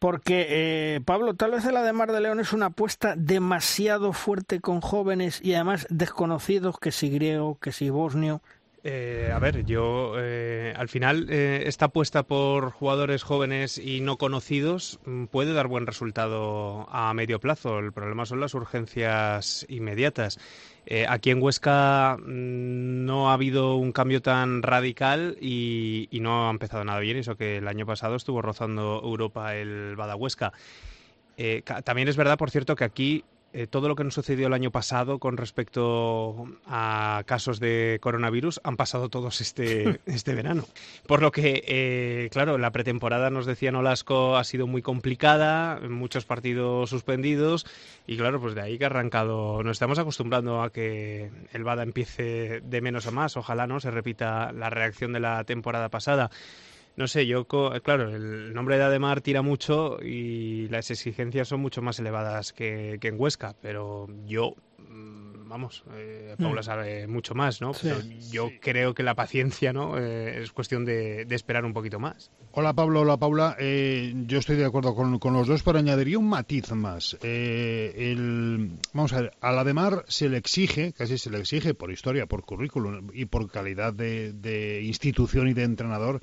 Porque, eh, Pablo, tal vez el Ademar de León es una apuesta demasiado fuerte con jóvenes y además desconocidos, que si griego, que si bosnio. Eh, a ver, yo eh, al final eh, esta apuesta por jugadores jóvenes y no conocidos puede dar buen resultado a medio plazo. El problema son las urgencias inmediatas. Eh, aquí en Huesca no ha habido un cambio tan radical y, y no ha empezado nada bien, eso que el año pasado estuvo rozando Europa el Badahuesca. Eh, también es verdad, por cierto, que aquí eh, todo lo que nos sucedió el año pasado con respecto a casos de coronavirus han pasado todos este, este verano. Por lo que, eh, claro, la pretemporada, nos decía Nolasco, ha sido muy complicada, muchos partidos suspendidos y, claro, pues de ahí que ha arrancado. Nos estamos acostumbrando a que el Bada empiece de menos a más. Ojalá no se repita la reacción de la temporada pasada. No sé, yo, claro, el nombre de Ademar tira mucho y las exigencias son mucho más elevadas que, que en Huesca, pero yo, vamos, eh, Paula sabe mucho más, ¿no? Pero sí, yo sí. creo que la paciencia, ¿no? Eh, es cuestión de, de esperar un poquito más. Hola, Pablo, hola, Paula. Eh, yo estoy de acuerdo con, con los dos, pero añadiría un matiz más. Eh, el, vamos a ver, al Ademar se le exige, casi se le exige por historia, por currículum y por calidad de, de institución y de entrenador,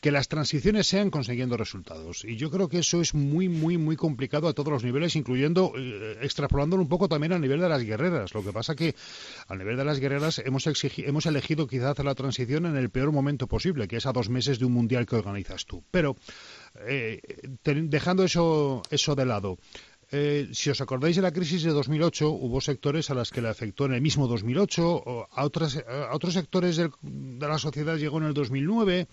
que las transiciones sean consiguiendo resultados. Y yo creo que eso es muy, muy, muy complicado a todos los niveles, incluyendo, eh, extrapolándolo un poco también al nivel de las guerreras. Lo que pasa que al nivel de las guerreras hemos, exigi- hemos elegido quizás la transición en el peor momento posible, que es a dos meses de un mundial que organizas tú. Pero eh, te- dejando eso, eso de lado... Eh, si os acordáis de la crisis de dos mil ocho, hubo sectores a las que la afectó en el mismo dos mil ocho, o a, otras, a otros sectores del, de la sociedad llegó en el dos mil nueve,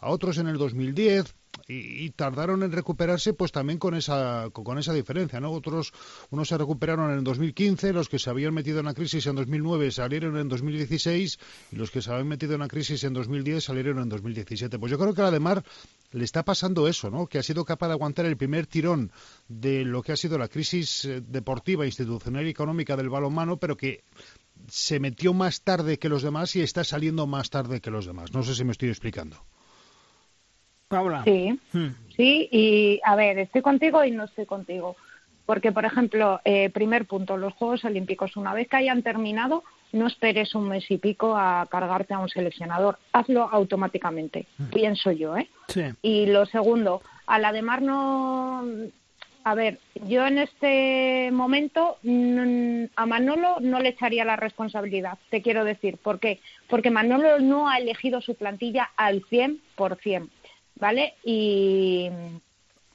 a otros en el dos mil diez, y, y tardaron en recuperarse, pues también con esa con, con esa diferencia, ¿no? Otros, unos se recuperaron en el dos mil quince, los que se habían metido en la crisis en dos mil nueve salieron en dos mil dieciséis, y los que se habían metido en la crisis en dos mil diez salieron en dos mil diecisiete. Pues yo creo que al Ademar le está pasando eso, ¿no? Que ha sido capaz de aguantar el primer tirón de lo que ha sido la crisis deportiva, institucional y económica del balonmano, pero que se metió más tarde que los demás y está saliendo más tarde que los demás. No sé si me estoy explicando. Paula. Sí, hmm. sí, y a ver, estoy contigo y no estoy contigo. Porque, por ejemplo, eh, primer punto, los Juegos Olímpicos, una vez que hayan terminado, no esperes un mes y pico a cargarte a un seleccionador. Hazlo automáticamente, hmm. pienso yo, ¿eh? Sí. Y lo segundo, al Ademar no... A ver, yo en este momento n- a Manolo no le echaría la responsabilidad, te quiero decir. ¿Por qué? Porque Manolo no ha elegido su plantilla al cien por ciento. ¿Vale? Y,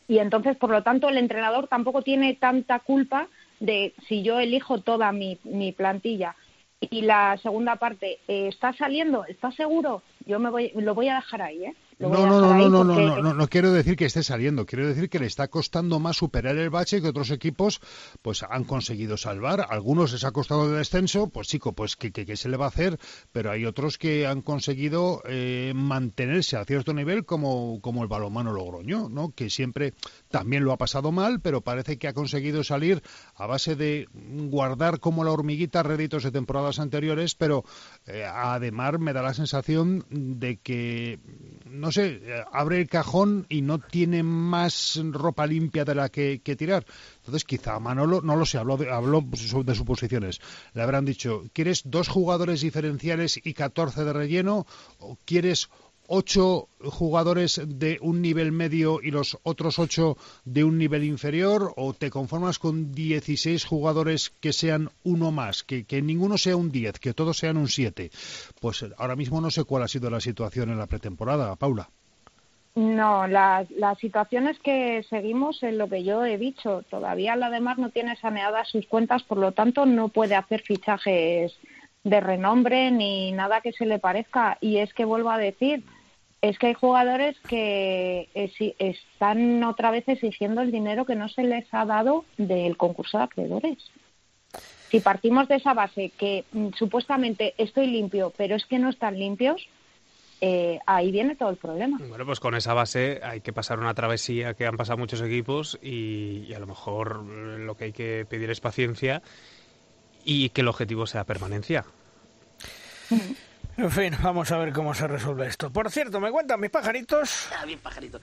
y entonces, por lo tanto, el entrenador tampoco tiene tanta culpa de si yo elijo toda mi, mi plantilla. Y la segunda parte, eh, ¿está saliendo? ¿Está seguro? Yo me voy, lo voy a dejar ahí, ¿eh? No, no, no, no, no, porque... no, no, no, no quiero decir que esté saliendo, quiero decir que le está costando más superar el bache que otros equipos pues han conseguido salvar. Algunos les ha costado el descenso, pues chico, pues ¿qué, qué, qué se le va a hacer? Pero hay otros que han conseguido eh, mantenerse a cierto nivel, como, como el balonmano Logroño, ¿no? Que siempre también lo ha pasado mal, pero parece que ha conseguido salir a base de guardar como la hormiguita réditos de temporadas anteriores, pero eh, además me da la sensación de que... no sé, abre el cajón y no tiene más ropa limpia de la que, que tirar. Entonces quizá Manolo, no lo sé, habló de, habló de suposiciones. Le habrán dicho, ¿quieres dos jugadores diferenciales y catorce de relleno? ¿O quieres ocho jugadores de un nivel medio y los otros ocho de un nivel inferior? ¿O te conformas con dieciséis jugadores que sean uno más? Que, que ninguno sea un diez, que todos sean un siete. Pues ahora mismo no sé cuál ha sido la situación en la pretemporada, Paula. No, las, las situaciones que seguimos es lo que yo he dicho. Todavía la Ademar no tiene saneadas sus cuentas, por lo tanto no puede hacer fichajes de renombre ni nada que se le parezca. Y es que vuelvo a decir... Es que hay jugadores que están otra vez exigiendo el dinero que no se les ha dado del concurso de acreedores. Si partimos de esa base, que supuestamente estoy limpio, pero es que no están limpios, eh, ahí viene todo el problema. Bueno, pues con esa base hay que pasar una travesía que han pasado muchos equipos y, y a lo mejor lo que hay que pedir es paciencia y que el objetivo sea permanencia. Mm-hmm. En fin, vamos a ver cómo se resuelve esto. Por cierto, me cuentan mis pajaritos... Ah, bien pajaritos.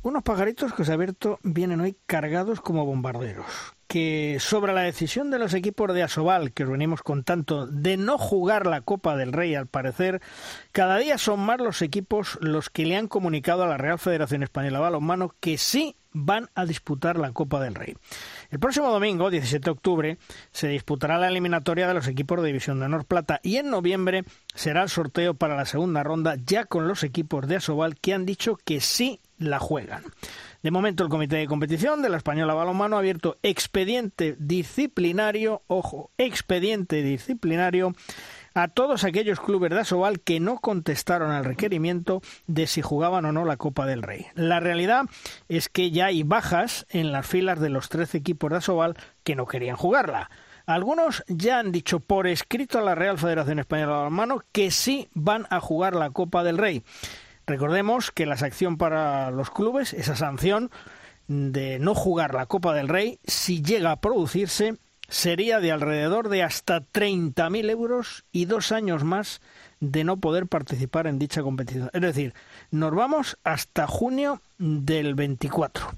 Unos pajaritos que, os advierto, vienen hoy cargados como bombarderos. Que sobre la decisión de los equipos de Asobal, que os venimos con tanto, de no jugar la Copa del Rey, al parecer, cada día son más los equipos los que le han comunicado a la Real Federación Española de Balonmano que sí van a disputar la Copa del Rey. El próximo domingo, diecisiete de octubre, se disputará la eliminatoria de los equipos de División de Honor Plata y en noviembre será el sorteo para la segunda ronda, ya con los equipos de Asobal que han dicho que sí la juegan. De momento, el Comité de Competición de la Española Balonmano ha abierto expediente disciplinario, ojo, expediente disciplinario, a todos aquellos clubes de Asobal que no contestaron al requerimiento de si jugaban o no la Copa del Rey. La realidad es que ya hay bajas en las filas de los trece equipos de Asobal que no querían jugarla. Algunos ya han dicho por escrito a la Real Federación Española de Balonmano que sí van a jugar la Copa del Rey. Recordemos que la sanción para los clubes, esa sanción de no jugar la Copa del Rey, si llega a producirse, sería de alrededor de hasta treinta mil euros y dos años más de no poder participar en dicha competición. Es decir, nos vamos hasta junio del veinticuatro.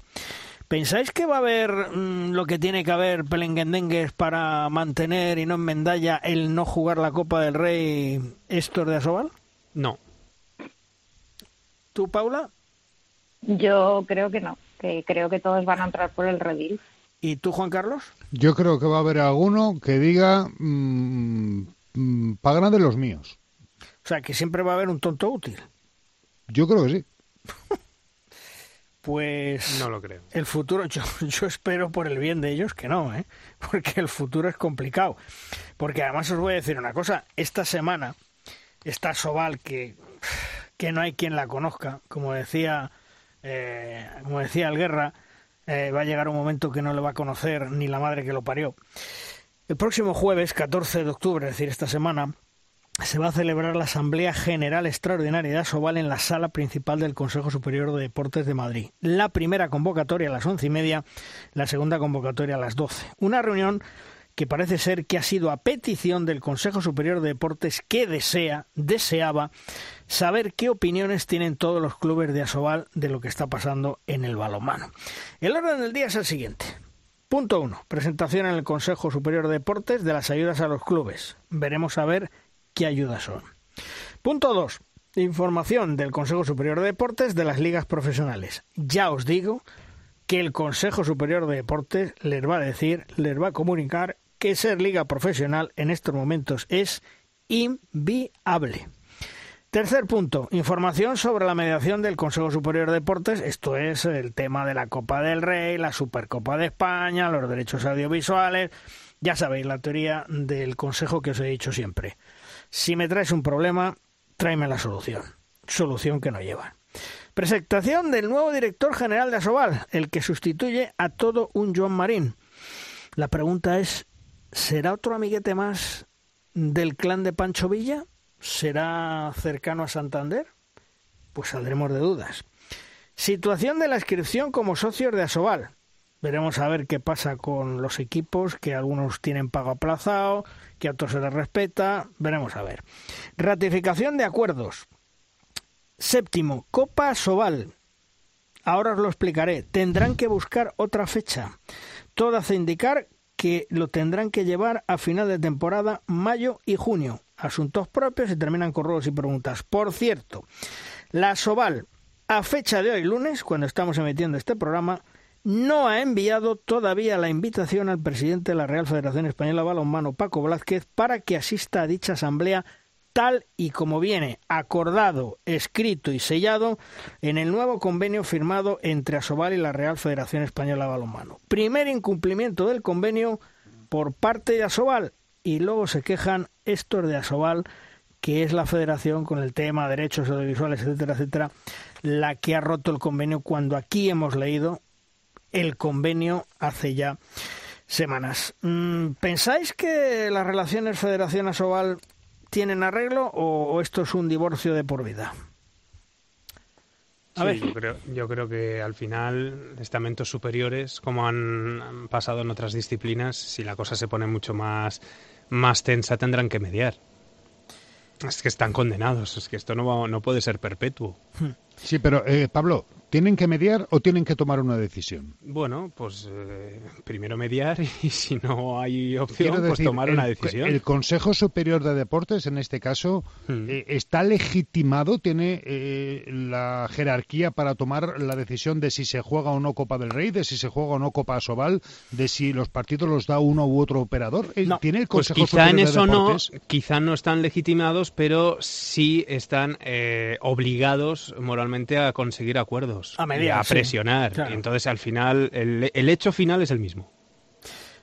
¿Pensáis que va a haber mmm, lo que tiene que haber pelenguendengues para mantener y no en Mendalla el no jugar la Copa del Rey estos de Asobal? No. ¿Tú, Paula? Yo creo que no, que creo que todos van a entrar por el redil. ¿Y tú, Juan Carlos? Yo creo que va a haber alguno que diga mmm, mmm, pagan de los míos. O sea, que siempre va a haber un tonto útil. Yo creo que sí. Pues no lo creo. El futuro, yo, yo espero por el bien de ellos que no, ¿eh? Porque el futuro es complicado. Porque además os voy a decir una cosa, esta semana está Asobal que, que no hay quien la conozca, como decía, eh, como decía el Guerra, eh, va a llegar un momento que no le va a conocer ni la madre que lo parió. El próximo jueves, catorce de octubre, es decir, esta semana, se va a celebrar la Asamblea General Extraordinaria de Asobal en la sala principal del Consejo Superior de Deportes de Madrid. La primera convocatoria a las once y media, la segunda convocatoria a las doce. Una reunión que parece ser que ha sido a petición del Consejo Superior de Deportes que desea, deseaba saber qué opiniones tienen todos los clubes de Asobal de lo que está pasando en el balonmano. El orden del día es el siguiente. Punto uno. Presentación en el Consejo Superior de Deportes de las ayudas a los clubes. Veremos a ver qué ayudas son. Punto dos. Información del Consejo Superior de Deportes de las ligas profesionales. Ya os digo que el Consejo Superior de Deportes les va a decir, les va a comunicar que ser liga profesional en estos momentos es inviable. Tercer punto. Información sobre la mediación del Consejo Superior de Deportes. Esto es el tema de la Copa del Rey, la Supercopa de España, los derechos audiovisuales. Ya sabéis la teoría del Consejo que os he dicho siempre. Si me traes un problema, tráeme la solución. Solución que no lleva. Presentación del nuevo director general de Asobal, el que sustituye a todo un Joan Marín. La pregunta es, ¿será otro amiguete más del clan de Pancho Villa? ¿Será cercano a Santander? Pues saldremos de dudas. Situación de la inscripción como socios de Asobal. Veremos a ver qué pasa con los equipos, que algunos tienen pago aplazado, que a otros se les respeta. Veremos a ver. Ratificación de acuerdos. Séptimo, Copa Asobal. Ahora os lo explicaré. Tendrán que buscar otra fecha. Todo hace indicar que lo tendrán que llevar a final de temporada, mayo y junio. Asuntos propios y terminan con ruegos y preguntas. Por cierto, la Asobal, a fecha de hoy lunes, cuando estamos emitiendo este programa, no ha enviado todavía la invitación al presidente de la Real Federación Española de Balonmano, Paco Blázquez, para que asista a dicha asamblea tal y como viene acordado, escrito y sellado en el nuevo convenio firmado entre Asobal y la Real Federación Española de Balonmano. Primer incumplimiento del convenio por parte de Asobal y luego se quejan estos de Asobal, que es la federación con el tema derechos audiovisuales, etcétera, etcétera, la que ha roto el convenio cuando aquí hemos leído el convenio hace ya semanas. ¿Pensáis que las relaciones Federación Asobal tienen arreglo o esto es un divorcio de por vida? A sí, ver. Yo, creo, yo creo que al final estamentos superiores, como han, han pasado en otras disciplinas, si la cosa se pone mucho más, más tensa, tendrán que mediar. Es que están condenados, es que esto no, va, no puede ser perpetuo. Sí, pero eh, Pablo, ¿tienen que mediar o tienen que tomar una decisión? Bueno, pues eh, primero mediar y si no hay opción, decir, pues tomar el, una decisión. El Consejo Superior de Deportes, en este caso, hmm. eh, ¿está legitimado? ¿Tiene eh, la jerarquía para tomar la decisión de si se juega o no Copa del Rey, de si se juega o no Copa Asobal, de si los partidos los da uno u otro operador? No. ¿Tiene el Consejo pues Superior en eso de Deportes? No, quizá no están legitimados, pero sí están eh, obligados moralmente a conseguir acuerdos. mediados. A mediados, y a presionar. Sí, claro. Entonces, al final, el, el hecho final es el mismo.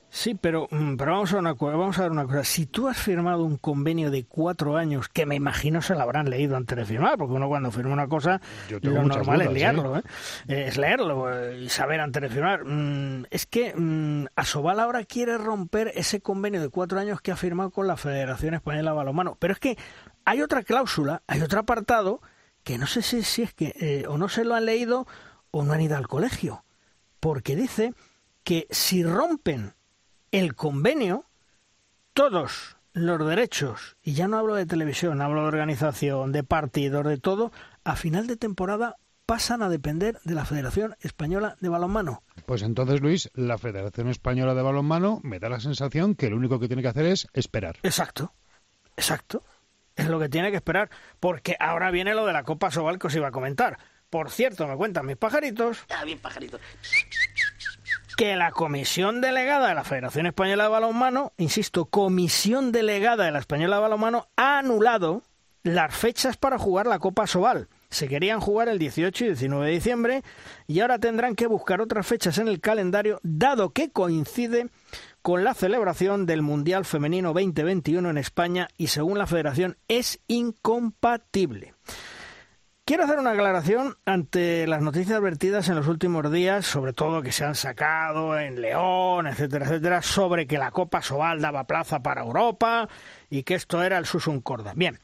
Sí, pero, pero vamos a una, vamos a ver una cosa. Si tú has firmado un convenio de cuatro años, que me imagino se lo habrán leído antes de firmar, porque uno cuando firma una cosa, yo tengo lo normal dudas, es leerlo, ¿eh? ¿eh? es leerlo y saber antes de firmar. Es que Asobal ahora quiere romper ese convenio de cuatro años que ha firmado con la Federación Española de Balonmano. Pero es que hay otra cláusula, hay otro apartado, que no sé si, si es que eh, o no se lo han leído o no han ido al colegio, porque dice que si rompen el convenio, todos los derechos, y ya no hablo de televisión, hablo de organización, de partidos, de todo, a final de temporada pasan a depender de la Federación Española de Balonmano. Pues entonces, Luis, la Federación Española de Balonmano me da la sensación que lo único que tiene que hacer es esperar. Exacto, exacto. Es lo que tiene que esperar, porque ahora viene lo de la Copa Asobal que os iba a comentar. Por cierto, me cuentan mis pajaritos... Ah, bien pajaritos... que la comisión delegada de la Federación Española de Balonmano, insisto, comisión delegada de la Española de Balonmano, ha anulado las fechas para jugar la Copa Asobal. Se querían jugar el dieciocho y diecinueve de diciembre y ahora tendrán que buscar otras fechas en el calendario, dado que coincide con la celebración del Mundial Femenino veinte veintiuno en España y, según la Federación, es incompatible. Quiero hacer una aclaración ante las noticias vertidas en los últimos días, sobre todo que se han sacado en León, etcétera, etcétera, sobre que la Copa Asobal daba plaza para Europa y que esto era el Susun Corda. Bien,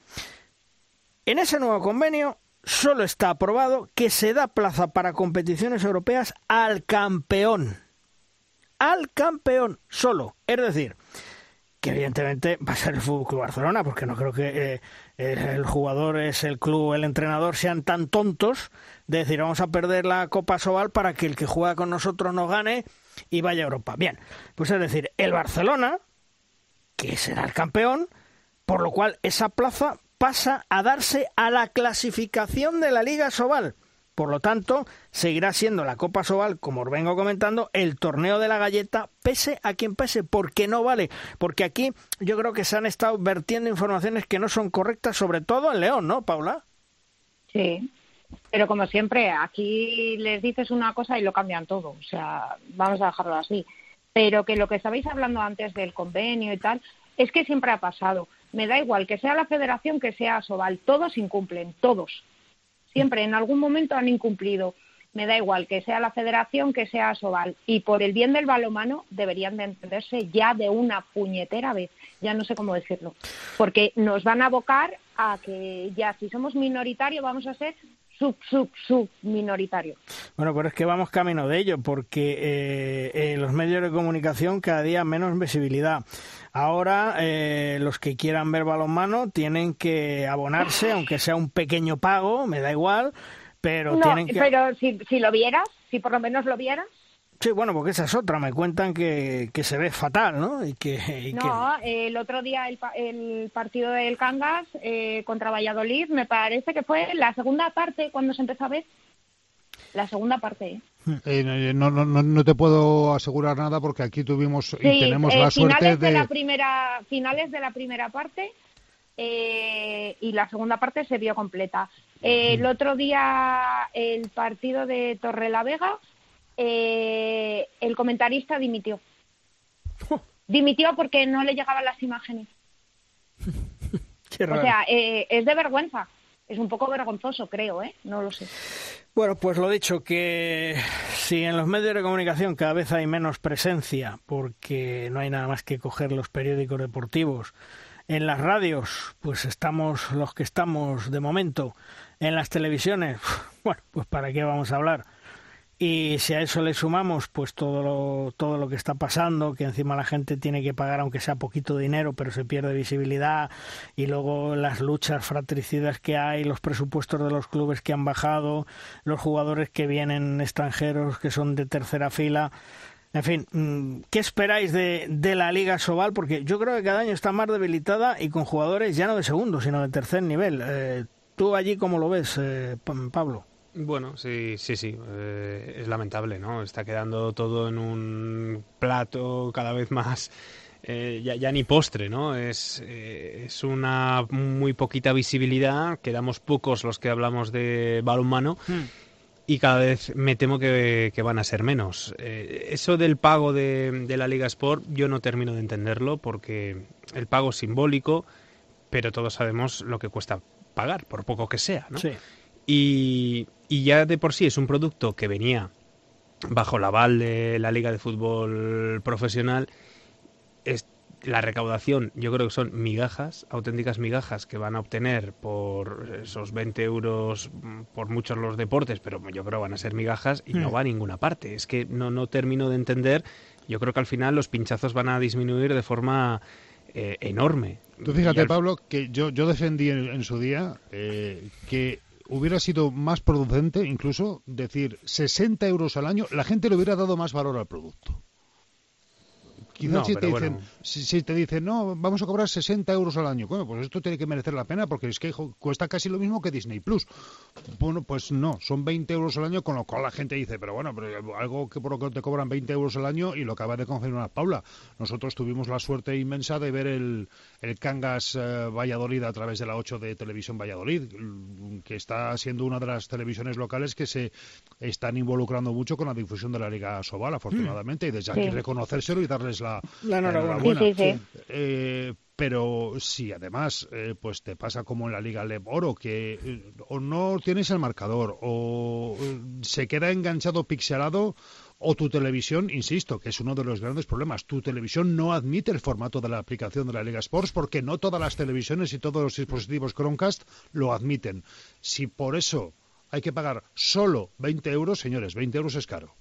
en ese nuevo convenio solo está aprobado que se da plaza para competiciones europeas al campeón. Al campeón solo. Es decir, que evidentemente va a ser el F C Barcelona, porque no creo que... Eh, el jugador, es el club, el entrenador, sean tan tontos de decir vamos a perder la Copa Asobal para que el que juega con nosotros nos gane y vaya a Europa. Bien, pues es decir, el Barcelona, que será el campeón, por lo cual esa plaza pasa a darse a la clasificación de la Liga Asobal. Por lo tanto, seguirá siendo la Copa Asobal, como os vengo comentando, el torneo de la galleta, pese a quien pese, porque no vale. Porque aquí yo creo que se han estado vertiendo informaciones que no son correctas, sobre todo en León, ¿no, Paula? Sí, pero como siempre, aquí les dices una cosa y lo cambian todo. O sea, vamos a dejarlo así. Pero que lo que estabais hablando antes del convenio y tal, es que siempre ha pasado. Me da igual que sea la federación, que sea Asobal, todos incumplen, todos. Siempre, en algún momento han incumplido. Me da igual que sea la Federación, que sea Asobal. Y por el bien del balonmano deberían de entenderse ya de una puñetera vez. Ya no sé cómo decirlo. Porque nos van a abocar a que ya si somos minoritarios vamos a ser sub, sub, sub minoritario. Bueno, pero es que vamos camino de ello, porque eh, eh, los medios de comunicación cada día menos visibilidad. Ahora eh, los que quieran ver balonmano tienen que abonarse, aunque sea un pequeño pago, me da igual, pero no, tienen que... pero si, si lo vieras, si por lo menos lo vieras... Sí, bueno, porque esa es otra, me cuentan que, que se ve fatal, ¿no? Y que, y no, que... el otro día el, el partido del Cangas eh, contra Valladolid, me parece que fue la segunda parte cuando se empezó a ver. La segunda parte. Eh, no, no, no, no te puedo asegurar nada porque aquí tuvimos sí, y tenemos eh, la suerte de... de la primera, finales de la primera parte eh, y la segunda parte se vio completa. Eh, mm. El otro día el partido de Torrelavega, eh, el comentarista dimitió. Dimitió porque no le llegaban las imágenes. Qué raro. O sea, eh, es de vergüenza. Es un poco vergonzoso, creo, ¿eh? No lo sé. Bueno, pues lo dicho, que si en los medios de comunicación cada vez hay menos presencia, porque no hay nada más que coger los periódicos deportivos, en las radios, pues estamos los que estamos de momento, en las televisiones, bueno, pues para qué vamos a hablar. Y si a eso le sumamos pues todo lo, todo lo que está pasando, que encima la gente tiene que pagar aunque sea poquito dinero, pero se pierde visibilidad, y luego las luchas fratricidas que hay, los presupuestos de los clubes que han bajado, los jugadores que vienen extranjeros que son de tercera fila, en fin, ¿qué esperáis de, de la Liga Asobal? Porque yo creo que cada año está más debilitada y con jugadores ya no de segundo, sino de tercer nivel. Eh, ¿tú allí cómo lo ves, eh, Pablo? Bueno, sí, sí, sí. Eh, es lamentable, ¿no? Está quedando todo en un plato cada vez más... Eh, ya, ya ni postre, ¿no? Es, eh, es una muy poquita visibilidad. Quedamos pocos los que hablamos de balonmano. Mm. y cada vez me temo que, que van a ser menos. Eh, eso del pago de, de la Liga Sport yo no termino de entenderlo, porque el pago es simbólico, pero todos sabemos lo que cuesta pagar, por poco que sea, ¿no? Sí. Y, y ya de por sí es un producto que venía bajo el aval de la Liga de Fútbol Profesional. Es, la recaudación, yo creo que son migajas, auténticas migajas que van a obtener por esos veinte euros por muchos los deportes, pero yo creo que van a ser migajas y mm. no va a ninguna parte. Es que no, no termino de entender. Yo creo que al final los pinchazos van a disminuir de forma eh, enorme. Tú fíjate, al... Pablo, que yo, yo defendí en, en su día eh, que hubiera sido más producente, incluso decir sesenta euros al año, la gente le hubiera dado más valor al producto. Quizás no, si, te dicen, bueno. si, si te dicen, no, vamos a cobrar sesenta euros al año. Bueno, pues esto tiene que merecer la pena, porque es que cuesta casi lo mismo que Disney Plus. Bueno, pues no, son veinte euros al año, con lo cual la gente dice, pero bueno, pero algo que por lo que te cobran veinte euros al año, y lo acaba de confirmar Paula. Nosotros tuvimos la suerte inmensa de ver el, el Cangas eh, Valladolid a través de la ocho de Televisión Valladolid, que está siendo una de las televisiones locales que se están involucrando mucho con la difusión de la Liga Asobal, afortunadamente, mm. y desde aquí sí. reconocérselo y darles la La enhorabuena. Sí, sí, sí. Eh, pero si además eh, pues te pasa como en la Liga L E B Oro, que eh, o no tienes el marcador, o eh, se queda enganchado, pixelado, o tu televisión, insisto, que es uno de los grandes problemas, tu televisión no admite el formato de la aplicación de la Liga Sports, porque no todas las televisiones y todos los dispositivos Chromecast lo admiten. Si por eso hay que pagar solo veinte euros, señores, veinte euros es caro.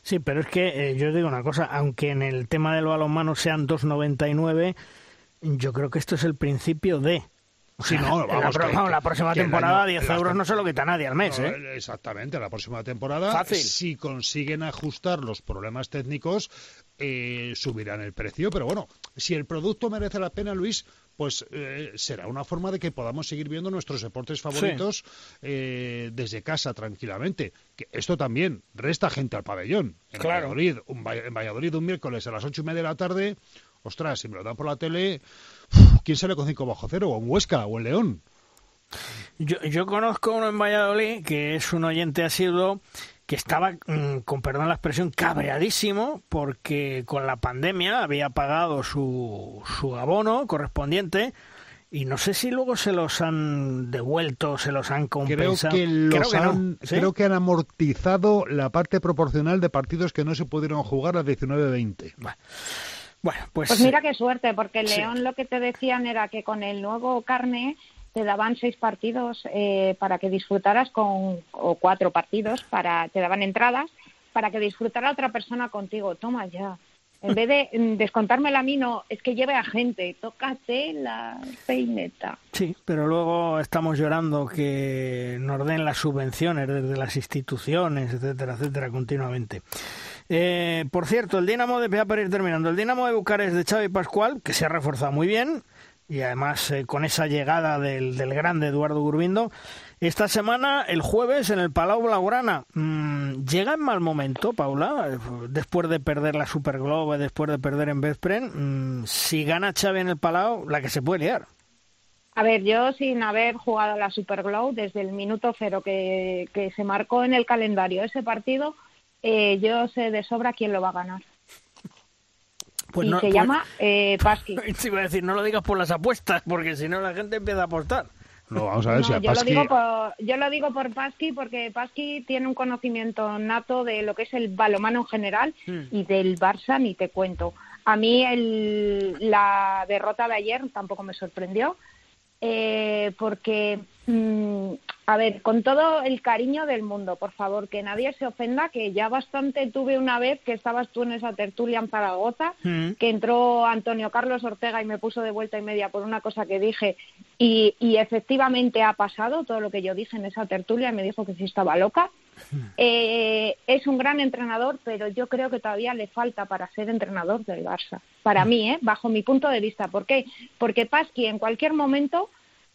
Sí, pero es que eh, yo os digo una cosa, aunque en el tema del balonmano sean dos noventa y nueve, yo creo que esto es el principio de... Sí, no, vamos, la, pro, que, no, la próxima que, temporada que año, diez euros no se lo quita nadie al mes, no, ¿eh? Exactamente, la próxima temporada, Fácil. si consiguen ajustar los problemas técnicos, eh, subirán el precio, pero bueno, si el producto merece la pena, Luis... pues eh, será una forma de que podamos seguir viendo nuestros deportes favoritos sí. eh, desde casa tranquilamente. Que esto también resta gente al pabellón. En, claro. Valladolid, un, en Valladolid un miércoles a las ocho y media de la tarde, ostras, si me lo dan por la tele, ¿quién sale con cinco bajo cero? ¿O en Huesca? ¿O en León? Yo, yo conozco uno en Valladolid que es un oyente asiduo que estaba, con perdón la expresión, cabreadísimo, porque con la pandemia había pagado su, su abono correspondiente y no sé si luego se los han devuelto, se los han compensado. Creo que, los creo que, han, no, ¿sí? creo que han amortizado la parte proporcional de partidos que no se pudieron jugar a diecinueve veinte. Bueno. Bueno, pues, pues mira qué suerte, porque en León sí. lo que te decían era que con el nuevo carné te daban seis partidos eh, para que disfrutaras con, o cuatro partidos, para te daban entradas para que disfrutara otra persona contigo. Toma ya. En vez de descontármela a mí, no, es que lleve a gente. Tócate la peineta. Sí, pero luego estamos llorando que nos den las subvenciones desde las instituciones, etcétera, etcétera, continuamente. Eh, por cierto, el Dinamo de... para ir terminando. El Dinamo de Bucarest de Xavi Pascual, que se ha reforzado muy bien, y además eh, con esa llegada del, del grande Eduardo Gurbindo, esta semana, el jueves, en el Palau Blaugrana. Mmm, llega en mal momento, Paula, después de perder la Superglobe, después de perder en Veszprém. Mmm, si gana Xavi en el Palau, la que se puede liar. A ver, yo sin haber jugado la Superglobe, desde el minuto cero que, que se marcó en el calendario ese partido, eh, yo sé de sobra quién lo va a ganar. Pues y no, se pues, llama eh, Pasqui. Te iba a decir, no lo digas por las apuestas, porque si no la gente empieza a apostar. No, vamos a ver no, si a yo Pasqui... Lo digo por, yo lo digo por Pasqui, porque Pasqui tiene un conocimiento nato de lo que es el balonmano en general mm. y del Barça, ni te cuento. A mí el, la derrota de ayer tampoco me sorprendió, eh, porque, mm, a ver, con todo el cariño del mundo, por favor, que nadie se ofenda, que ya bastante tuve una vez que estabas tú en esa tertulia en Zaragoza, mm. que entró Antonio Carlos Ortega y me puso de vuelta y media por una cosa que dije, y, y efectivamente ha pasado todo lo que yo dije en esa tertulia, y me dijo que sí estaba loca. Mm. Eh, es un gran entrenador, pero yo creo que todavía le falta para ser entrenador del Barça. Para mm. mí, eh, bajo mi punto de vista. ¿Por qué? Porque Pasqui en cualquier momento...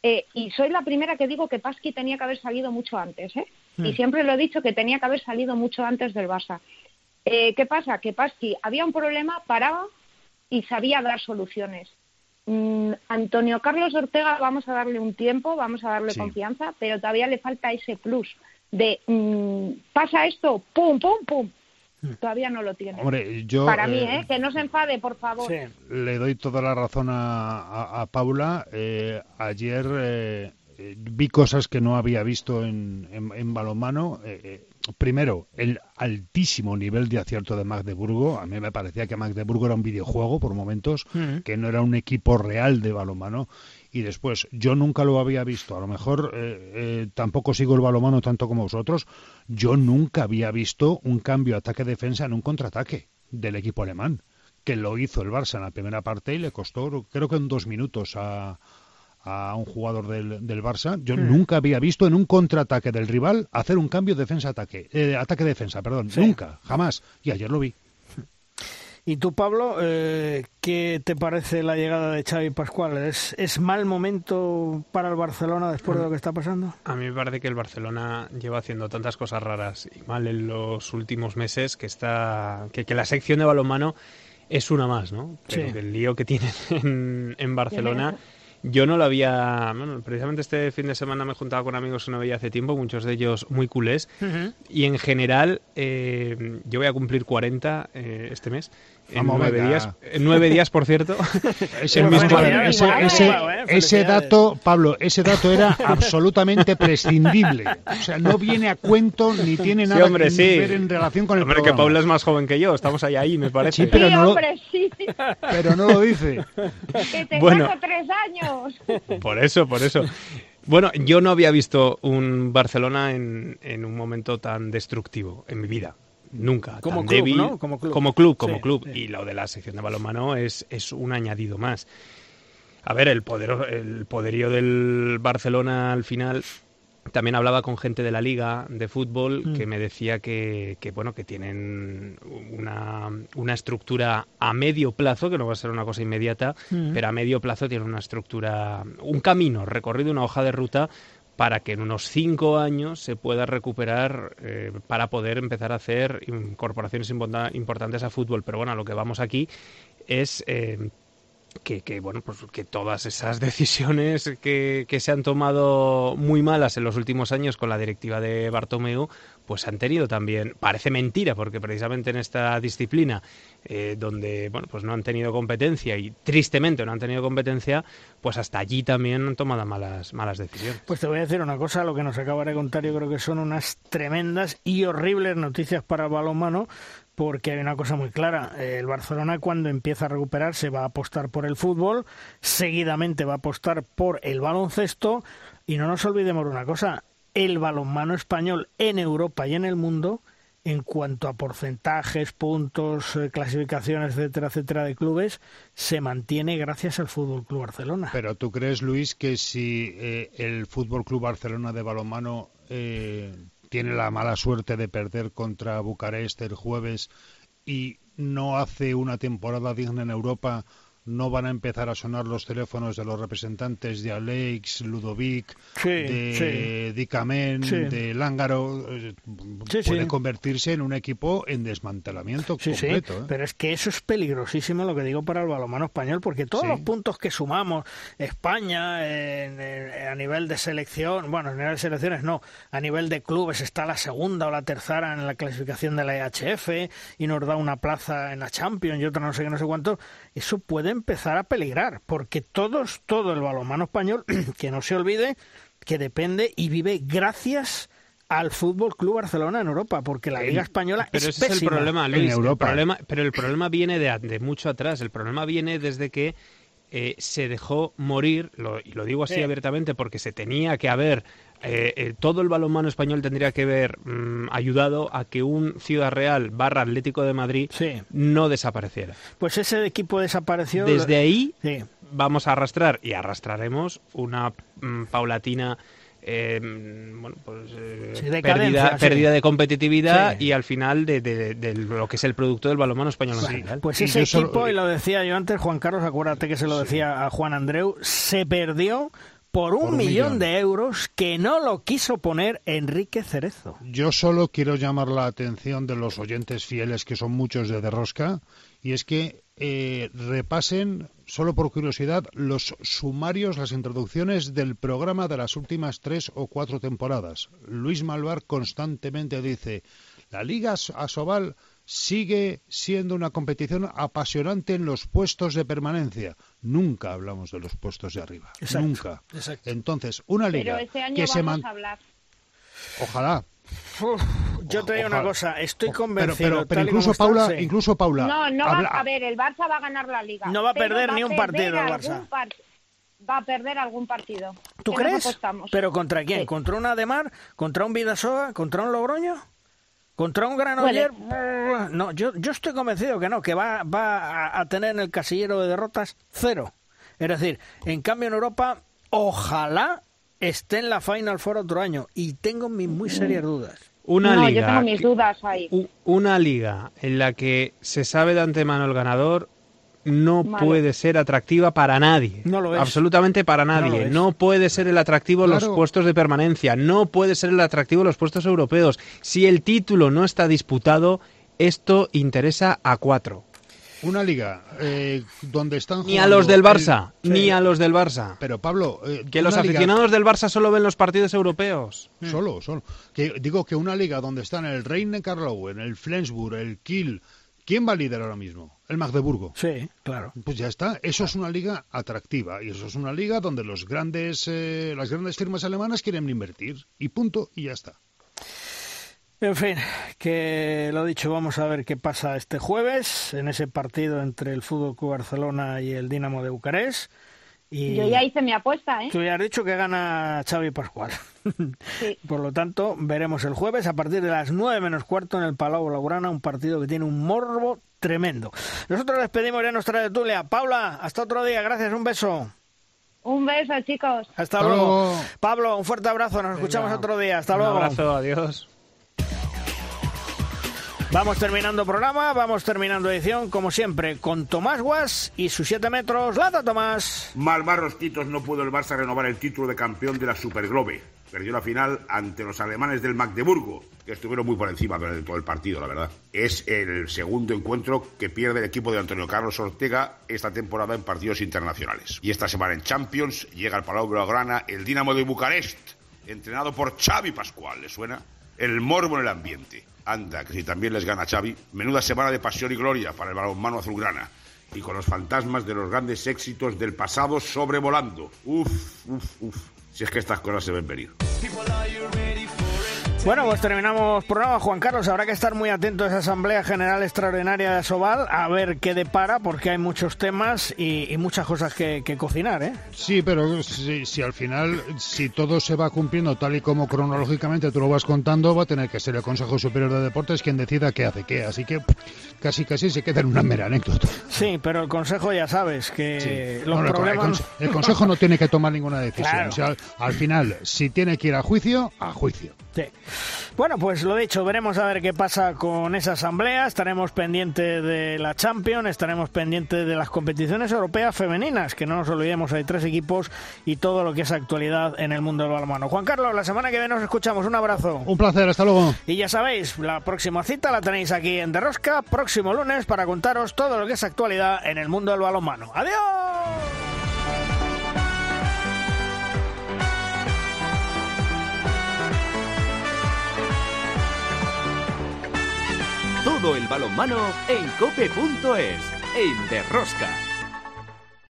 Eh, y soy la primera que digo que Pasqui tenía que haber salido mucho antes, ¿eh? Mm. Y siempre lo he dicho, que tenía que haber salido mucho antes del Barça. Eh, ¿Qué pasa? Que Pasqui había un problema, paraba y sabía dar soluciones. Mm, Antonio Carlos Ortega, vamos a darle un tiempo, vamos a darle sí. confianza, pero todavía le falta ese plus de mm, pasa esto, pum, pum, pum. Todavía no lo tiene. Hombre, yo, Para eh, mí, ¿eh? que no se enfade, por favor. Sí. Le doy toda la razón a, a, a Paula. Eh, ayer eh, vi cosas que no había visto en, en, en balonmano. Eh, eh, primero, el altísimo nivel de acierto de Magdeburgo. A mí me parecía que Magdeburgo era un videojuego por momentos, uh-huh. que no era un equipo real de balonmano. Y después, yo nunca lo había visto, a lo mejor eh, eh, tampoco sigo el balonmano tanto como vosotros, yo nunca había visto un cambio ataque-defensa en un contraataque del equipo alemán, que lo hizo el Barça en la primera parte y le costó creo que en dos minutos a, a un jugador del, del Barça. Yo sí. nunca había visto en un contraataque del rival hacer un cambio defensa-ataque, eh, ataque-defensa, perdón, sí. nunca, jamás, y ayer lo vi. Y tú, Pablo, eh, ¿qué te parece la llegada de Xavi Pascual? ¿Es, ¿Es mal momento para el Barcelona después de lo que está pasando? A mí me parece que el Barcelona lleva haciendo tantas cosas raras y mal en los últimos meses que está que, que la sección de balonmano es una más, ¿no? Pero sí. que el lío que tienen en, en Barcelona... Yo no lo había... Bueno, precisamente este fin de semana me he juntado con amigos que no veía hace tiempo, muchos de ellos muy culés. Uh-huh. Y en general, eh, yo voy a cumplir cuarenta eh, este mes. En nueve días, en nueve días, por cierto. ese, mismo, bueno, ese, ese, ese dato, Pablo, ese dato era absolutamente prescindible. O sea, no viene a cuento ni tiene nada sí, hombre, que sí. ver en relación con el hombre, programa. Que Paula es más joven que yo, estamos ahí, ahí me parece. Sí, pero sí, no hombre, lo, sí. Pero no lo dice. Que tengo bueno, tres años. Por eso, por eso. Bueno, yo no había visto un Barcelona en, en un momento tan destructivo en mi vida. Nunca, como tan club, débil, ¿no? Como club, como club. Como sí, club. Sí. Y lo de la sección de balonmano es, es un añadido más. A ver, el, poder, el poderío del Barcelona al final... También hablaba con gente de la Liga de Fútbol mm. que me decía que, que, bueno, que tienen una, una estructura a medio plazo, que no va a ser una cosa inmediata, mm. pero a medio plazo tienen una estructura, un camino recorrido, una hoja de ruta para que en unos cinco años se pueda recuperar eh, para poder empezar a hacer incorporaciones importantes a fútbol. Pero bueno, a lo que vamos aquí es eh, que, que bueno, pues que todas esas decisiones que, que se han tomado muy malas en los últimos años con la directiva de Bartomeu, pues han tenido también, parece mentira, porque precisamente en esta disciplina eh, donde bueno, pues no han tenido competencia y tristemente no han tenido competencia, pues hasta allí también han tomado malas, malas decisiones. Pues te voy a decir una cosa, lo que nos acaba de contar yo creo que son unas tremendas y horribles noticias para el balonmano, porque hay una cosa muy clara, el Barcelona cuando empieza a recuperarse va a apostar por el fútbol, seguidamente va a apostar por el baloncesto y no nos olvidemos una cosa, el balonmano español en Europa y en el mundo, en cuanto a porcentajes, puntos, clasificaciones, etcétera, etcétera, de clubes, se mantiene gracias al Fútbol Club Barcelona. Pero ¿tú crees, Luis, que si eh, el Fútbol Club Barcelona de balonmano eh, tiene la mala suerte de perder contra Bucarest el jueves y no hace una temporada digna en Europa, no van a empezar a sonar los teléfonos de los representantes de Alex, Ludovic, sí, de sí. Dicamen, sí. de Lángaro? Sí, puede sí. convertirse en un equipo en desmantelamiento sí, completo. Sí. ¿eh? Pero es que eso es peligrosísimo lo que digo para el balonmano español, porque todos sí. los puntos que sumamos, España, eh, eh, a nivel de selección, bueno, a nivel de selecciones no, a nivel de clubes está la segunda o la tercera en la clasificación de la E H F y nos da una plaza en la Champions y otra no sé qué, no sé cuánto, eso puede empezar a peligrar, porque todos, todo el balonmano español, que no se olvide, que depende y vive gracias al Fútbol Club Barcelona en Europa, porque la Liga Española pero es ese pésima. Es el problema, Luis, en Europa. El problema, pero el problema viene de, de mucho atrás, el problema viene desde que eh, se dejó morir, lo, y lo digo así sí. abiertamente, porque se tenía que haber Eh, eh, todo el balonmano español tendría que haber mmm, ayudado a que un Ciudad Real barra Atlético de Madrid sí. no desapareciera. Pues ese equipo desapareció. Desde ahí sí. vamos a arrastrar y arrastraremos una mmm, paulatina eh, bueno, pues, eh, sí, pérdida, sí. pérdida de competitividad sí. y al final de, de, de lo que es el producto del balonmano español. Bueno, en general. Pues ese y equipo, solo... y lo decía yo antes, Juan Carlos, acuérdate que se lo sí. decía a Juan Andreu, se perdió por un, por un millón, millón de euros que no lo quiso poner Enrique Cerezo. Yo solo quiero llamar la atención de los oyentes fieles, que son muchos de Derrosca, y es que eh, repasen, solo por curiosidad, los sumarios, las introducciones del programa de las últimas tres o cuatro temporadas. Luis Malvar constantemente dice, la Liga Asobal sigue siendo una competición apasionante en los puestos de permanencia. Nunca hablamos de los puestos de arriba. Exacto, nunca. Exacto. Entonces, una liga Pero este año que vamos se man... a hablar. Ojalá. Uf, yo te digo una cosa, estoy convencido. Pero, pero, pero incluso, Paula, está, sí. incluso Paula... No, no habla... va, a ver, el Barça va a ganar la Liga. No va a perder va ni un perder partido el Barça. Par... Va a perder algún partido. ¿Tú crees? ¿Pero contra quién? Sí. ¿Contra un Ademar? ¿Contra un Bidasoa? ¿Contra un Logroño? ¿Contra un Granoller? Bueno. No, yo, yo estoy convencido que no, que va, va a tener en el casillero de derrotas cero. Es decir, en cambio en Europa, ojalá esté en la Final Four otro año. Y tengo mis muy serias dudas. Una no, liga yo tengo mis dudas ahí. Una liga en la que se sabe de antemano el ganador no vale. puede ser atractiva para nadie. No lo es. Absolutamente para nadie. No, no puede ser el atractivo claro. los puestos de permanencia. No puede ser el atractivo los puestos europeos. Si el título no está disputado, esto interesa a cuatro. Una liga eh, donde están jugando... Ni a los del Barça, el... ni sí. a los del Barça. Pero, Pablo... Eh, que los aficionados liga... del Barça solo ven los partidos europeos. Mm. Solo, solo. Que, digo que una liga donde están el Reine Karlsruhe, el Flensburg, el Kiel... ¿Quién va a liderar ahora mismo? El Magdeburgo. Sí, claro. Pues ya está. Eso claro. es una liga atractiva. Y eso es una liga donde los grandes, eh, las grandes firmas alemanas quieren invertir. Y punto, y ya está. En fin, que lo dicho, vamos a ver qué pasa este jueves en ese partido entre el F C Barcelona y el Dinamo de Bucarest. Y yo ya hice mi apuesta, ¿eh? Tú ya has dicho que gana Xavi Pascual. Sí. Por lo tanto, veremos el jueves a partir de las nueve menos cuarto en el Palau Blaugrana, un partido que tiene un morbo tremendo. Nosotros despedimos ya nuestra tertulia. Paula, hasta otro día. Gracias, un beso. Un beso, chicos. Hasta, hasta luego. luego. Pablo, un fuerte abrazo. Nos escuchamos Venga. otro día. Hasta un luego. Un abrazo, adiós. Vamos terminando programa, vamos terminando edición, como siempre, con Tomás Guas y sus siete metros. ¡Lata, Tomás! Mal barros titos, no pudo el Barça renovar el título de campeón de la Superglobe. Perdió la final ante los alemanes del Magdeburgo, que estuvieron muy por encima durante todo el partido, la verdad. Es el segundo encuentro que pierde el equipo de Antonio Carlos Ortega esta temporada en partidos internacionales. Y esta semana en Champions llega al Palau Blaugrana el Dinamo de Bucarest, entrenado por Xavi Pascual, ¿le suena? El morbo en el ambiente. Anda, que si también les gana Xavi, menuda semana de pasión y gloria para el balonmano azulgrana. Y con los fantasmas de los grandes éxitos del pasado sobrevolando. Uf, uf, uf. Si es que estas cosas se ven venir. Bueno, pues terminamos programa. Juan Carlos, habrá que estar muy atento a esa Asamblea General Extraordinaria de Asobal, a ver qué depara, porque hay muchos temas y, y muchas cosas que, que cocinar, ¿eh? Sí, pero si, si al final, si todo se va cumpliendo tal y como cronológicamente tú lo vas contando, va a tener que ser el Consejo Superior de Deportes quien decida qué hace qué, así que casi casi se queda en una mera anécdota. Sí, pero el Consejo ya sabes que sí. los no, no, problemas... El, con, el Consejo no tiene que tomar ninguna decisión, claro. o sea, al, al final, si tiene que ir a juicio, a juicio. Sí. Bueno, pues lo dicho, veremos a ver qué pasa con esa asamblea, estaremos pendientes de la Champions, estaremos pendientes de las competiciones europeas femeninas, que no nos olvidemos, hay tres equipos y todo lo que es actualidad en el mundo del balonmano. Juan Carlos, la semana que viene nos escuchamos, un abrazo. Un placer, hasta luego. Y ya sabéis, la próxima cita la tenéis aquí en Derrosca, próximo lunes, para contaros todo lo que es actualidad en el mundo del balonmano. ¡Adiós! Todo el balonmano en cope punto es, en Derrosca.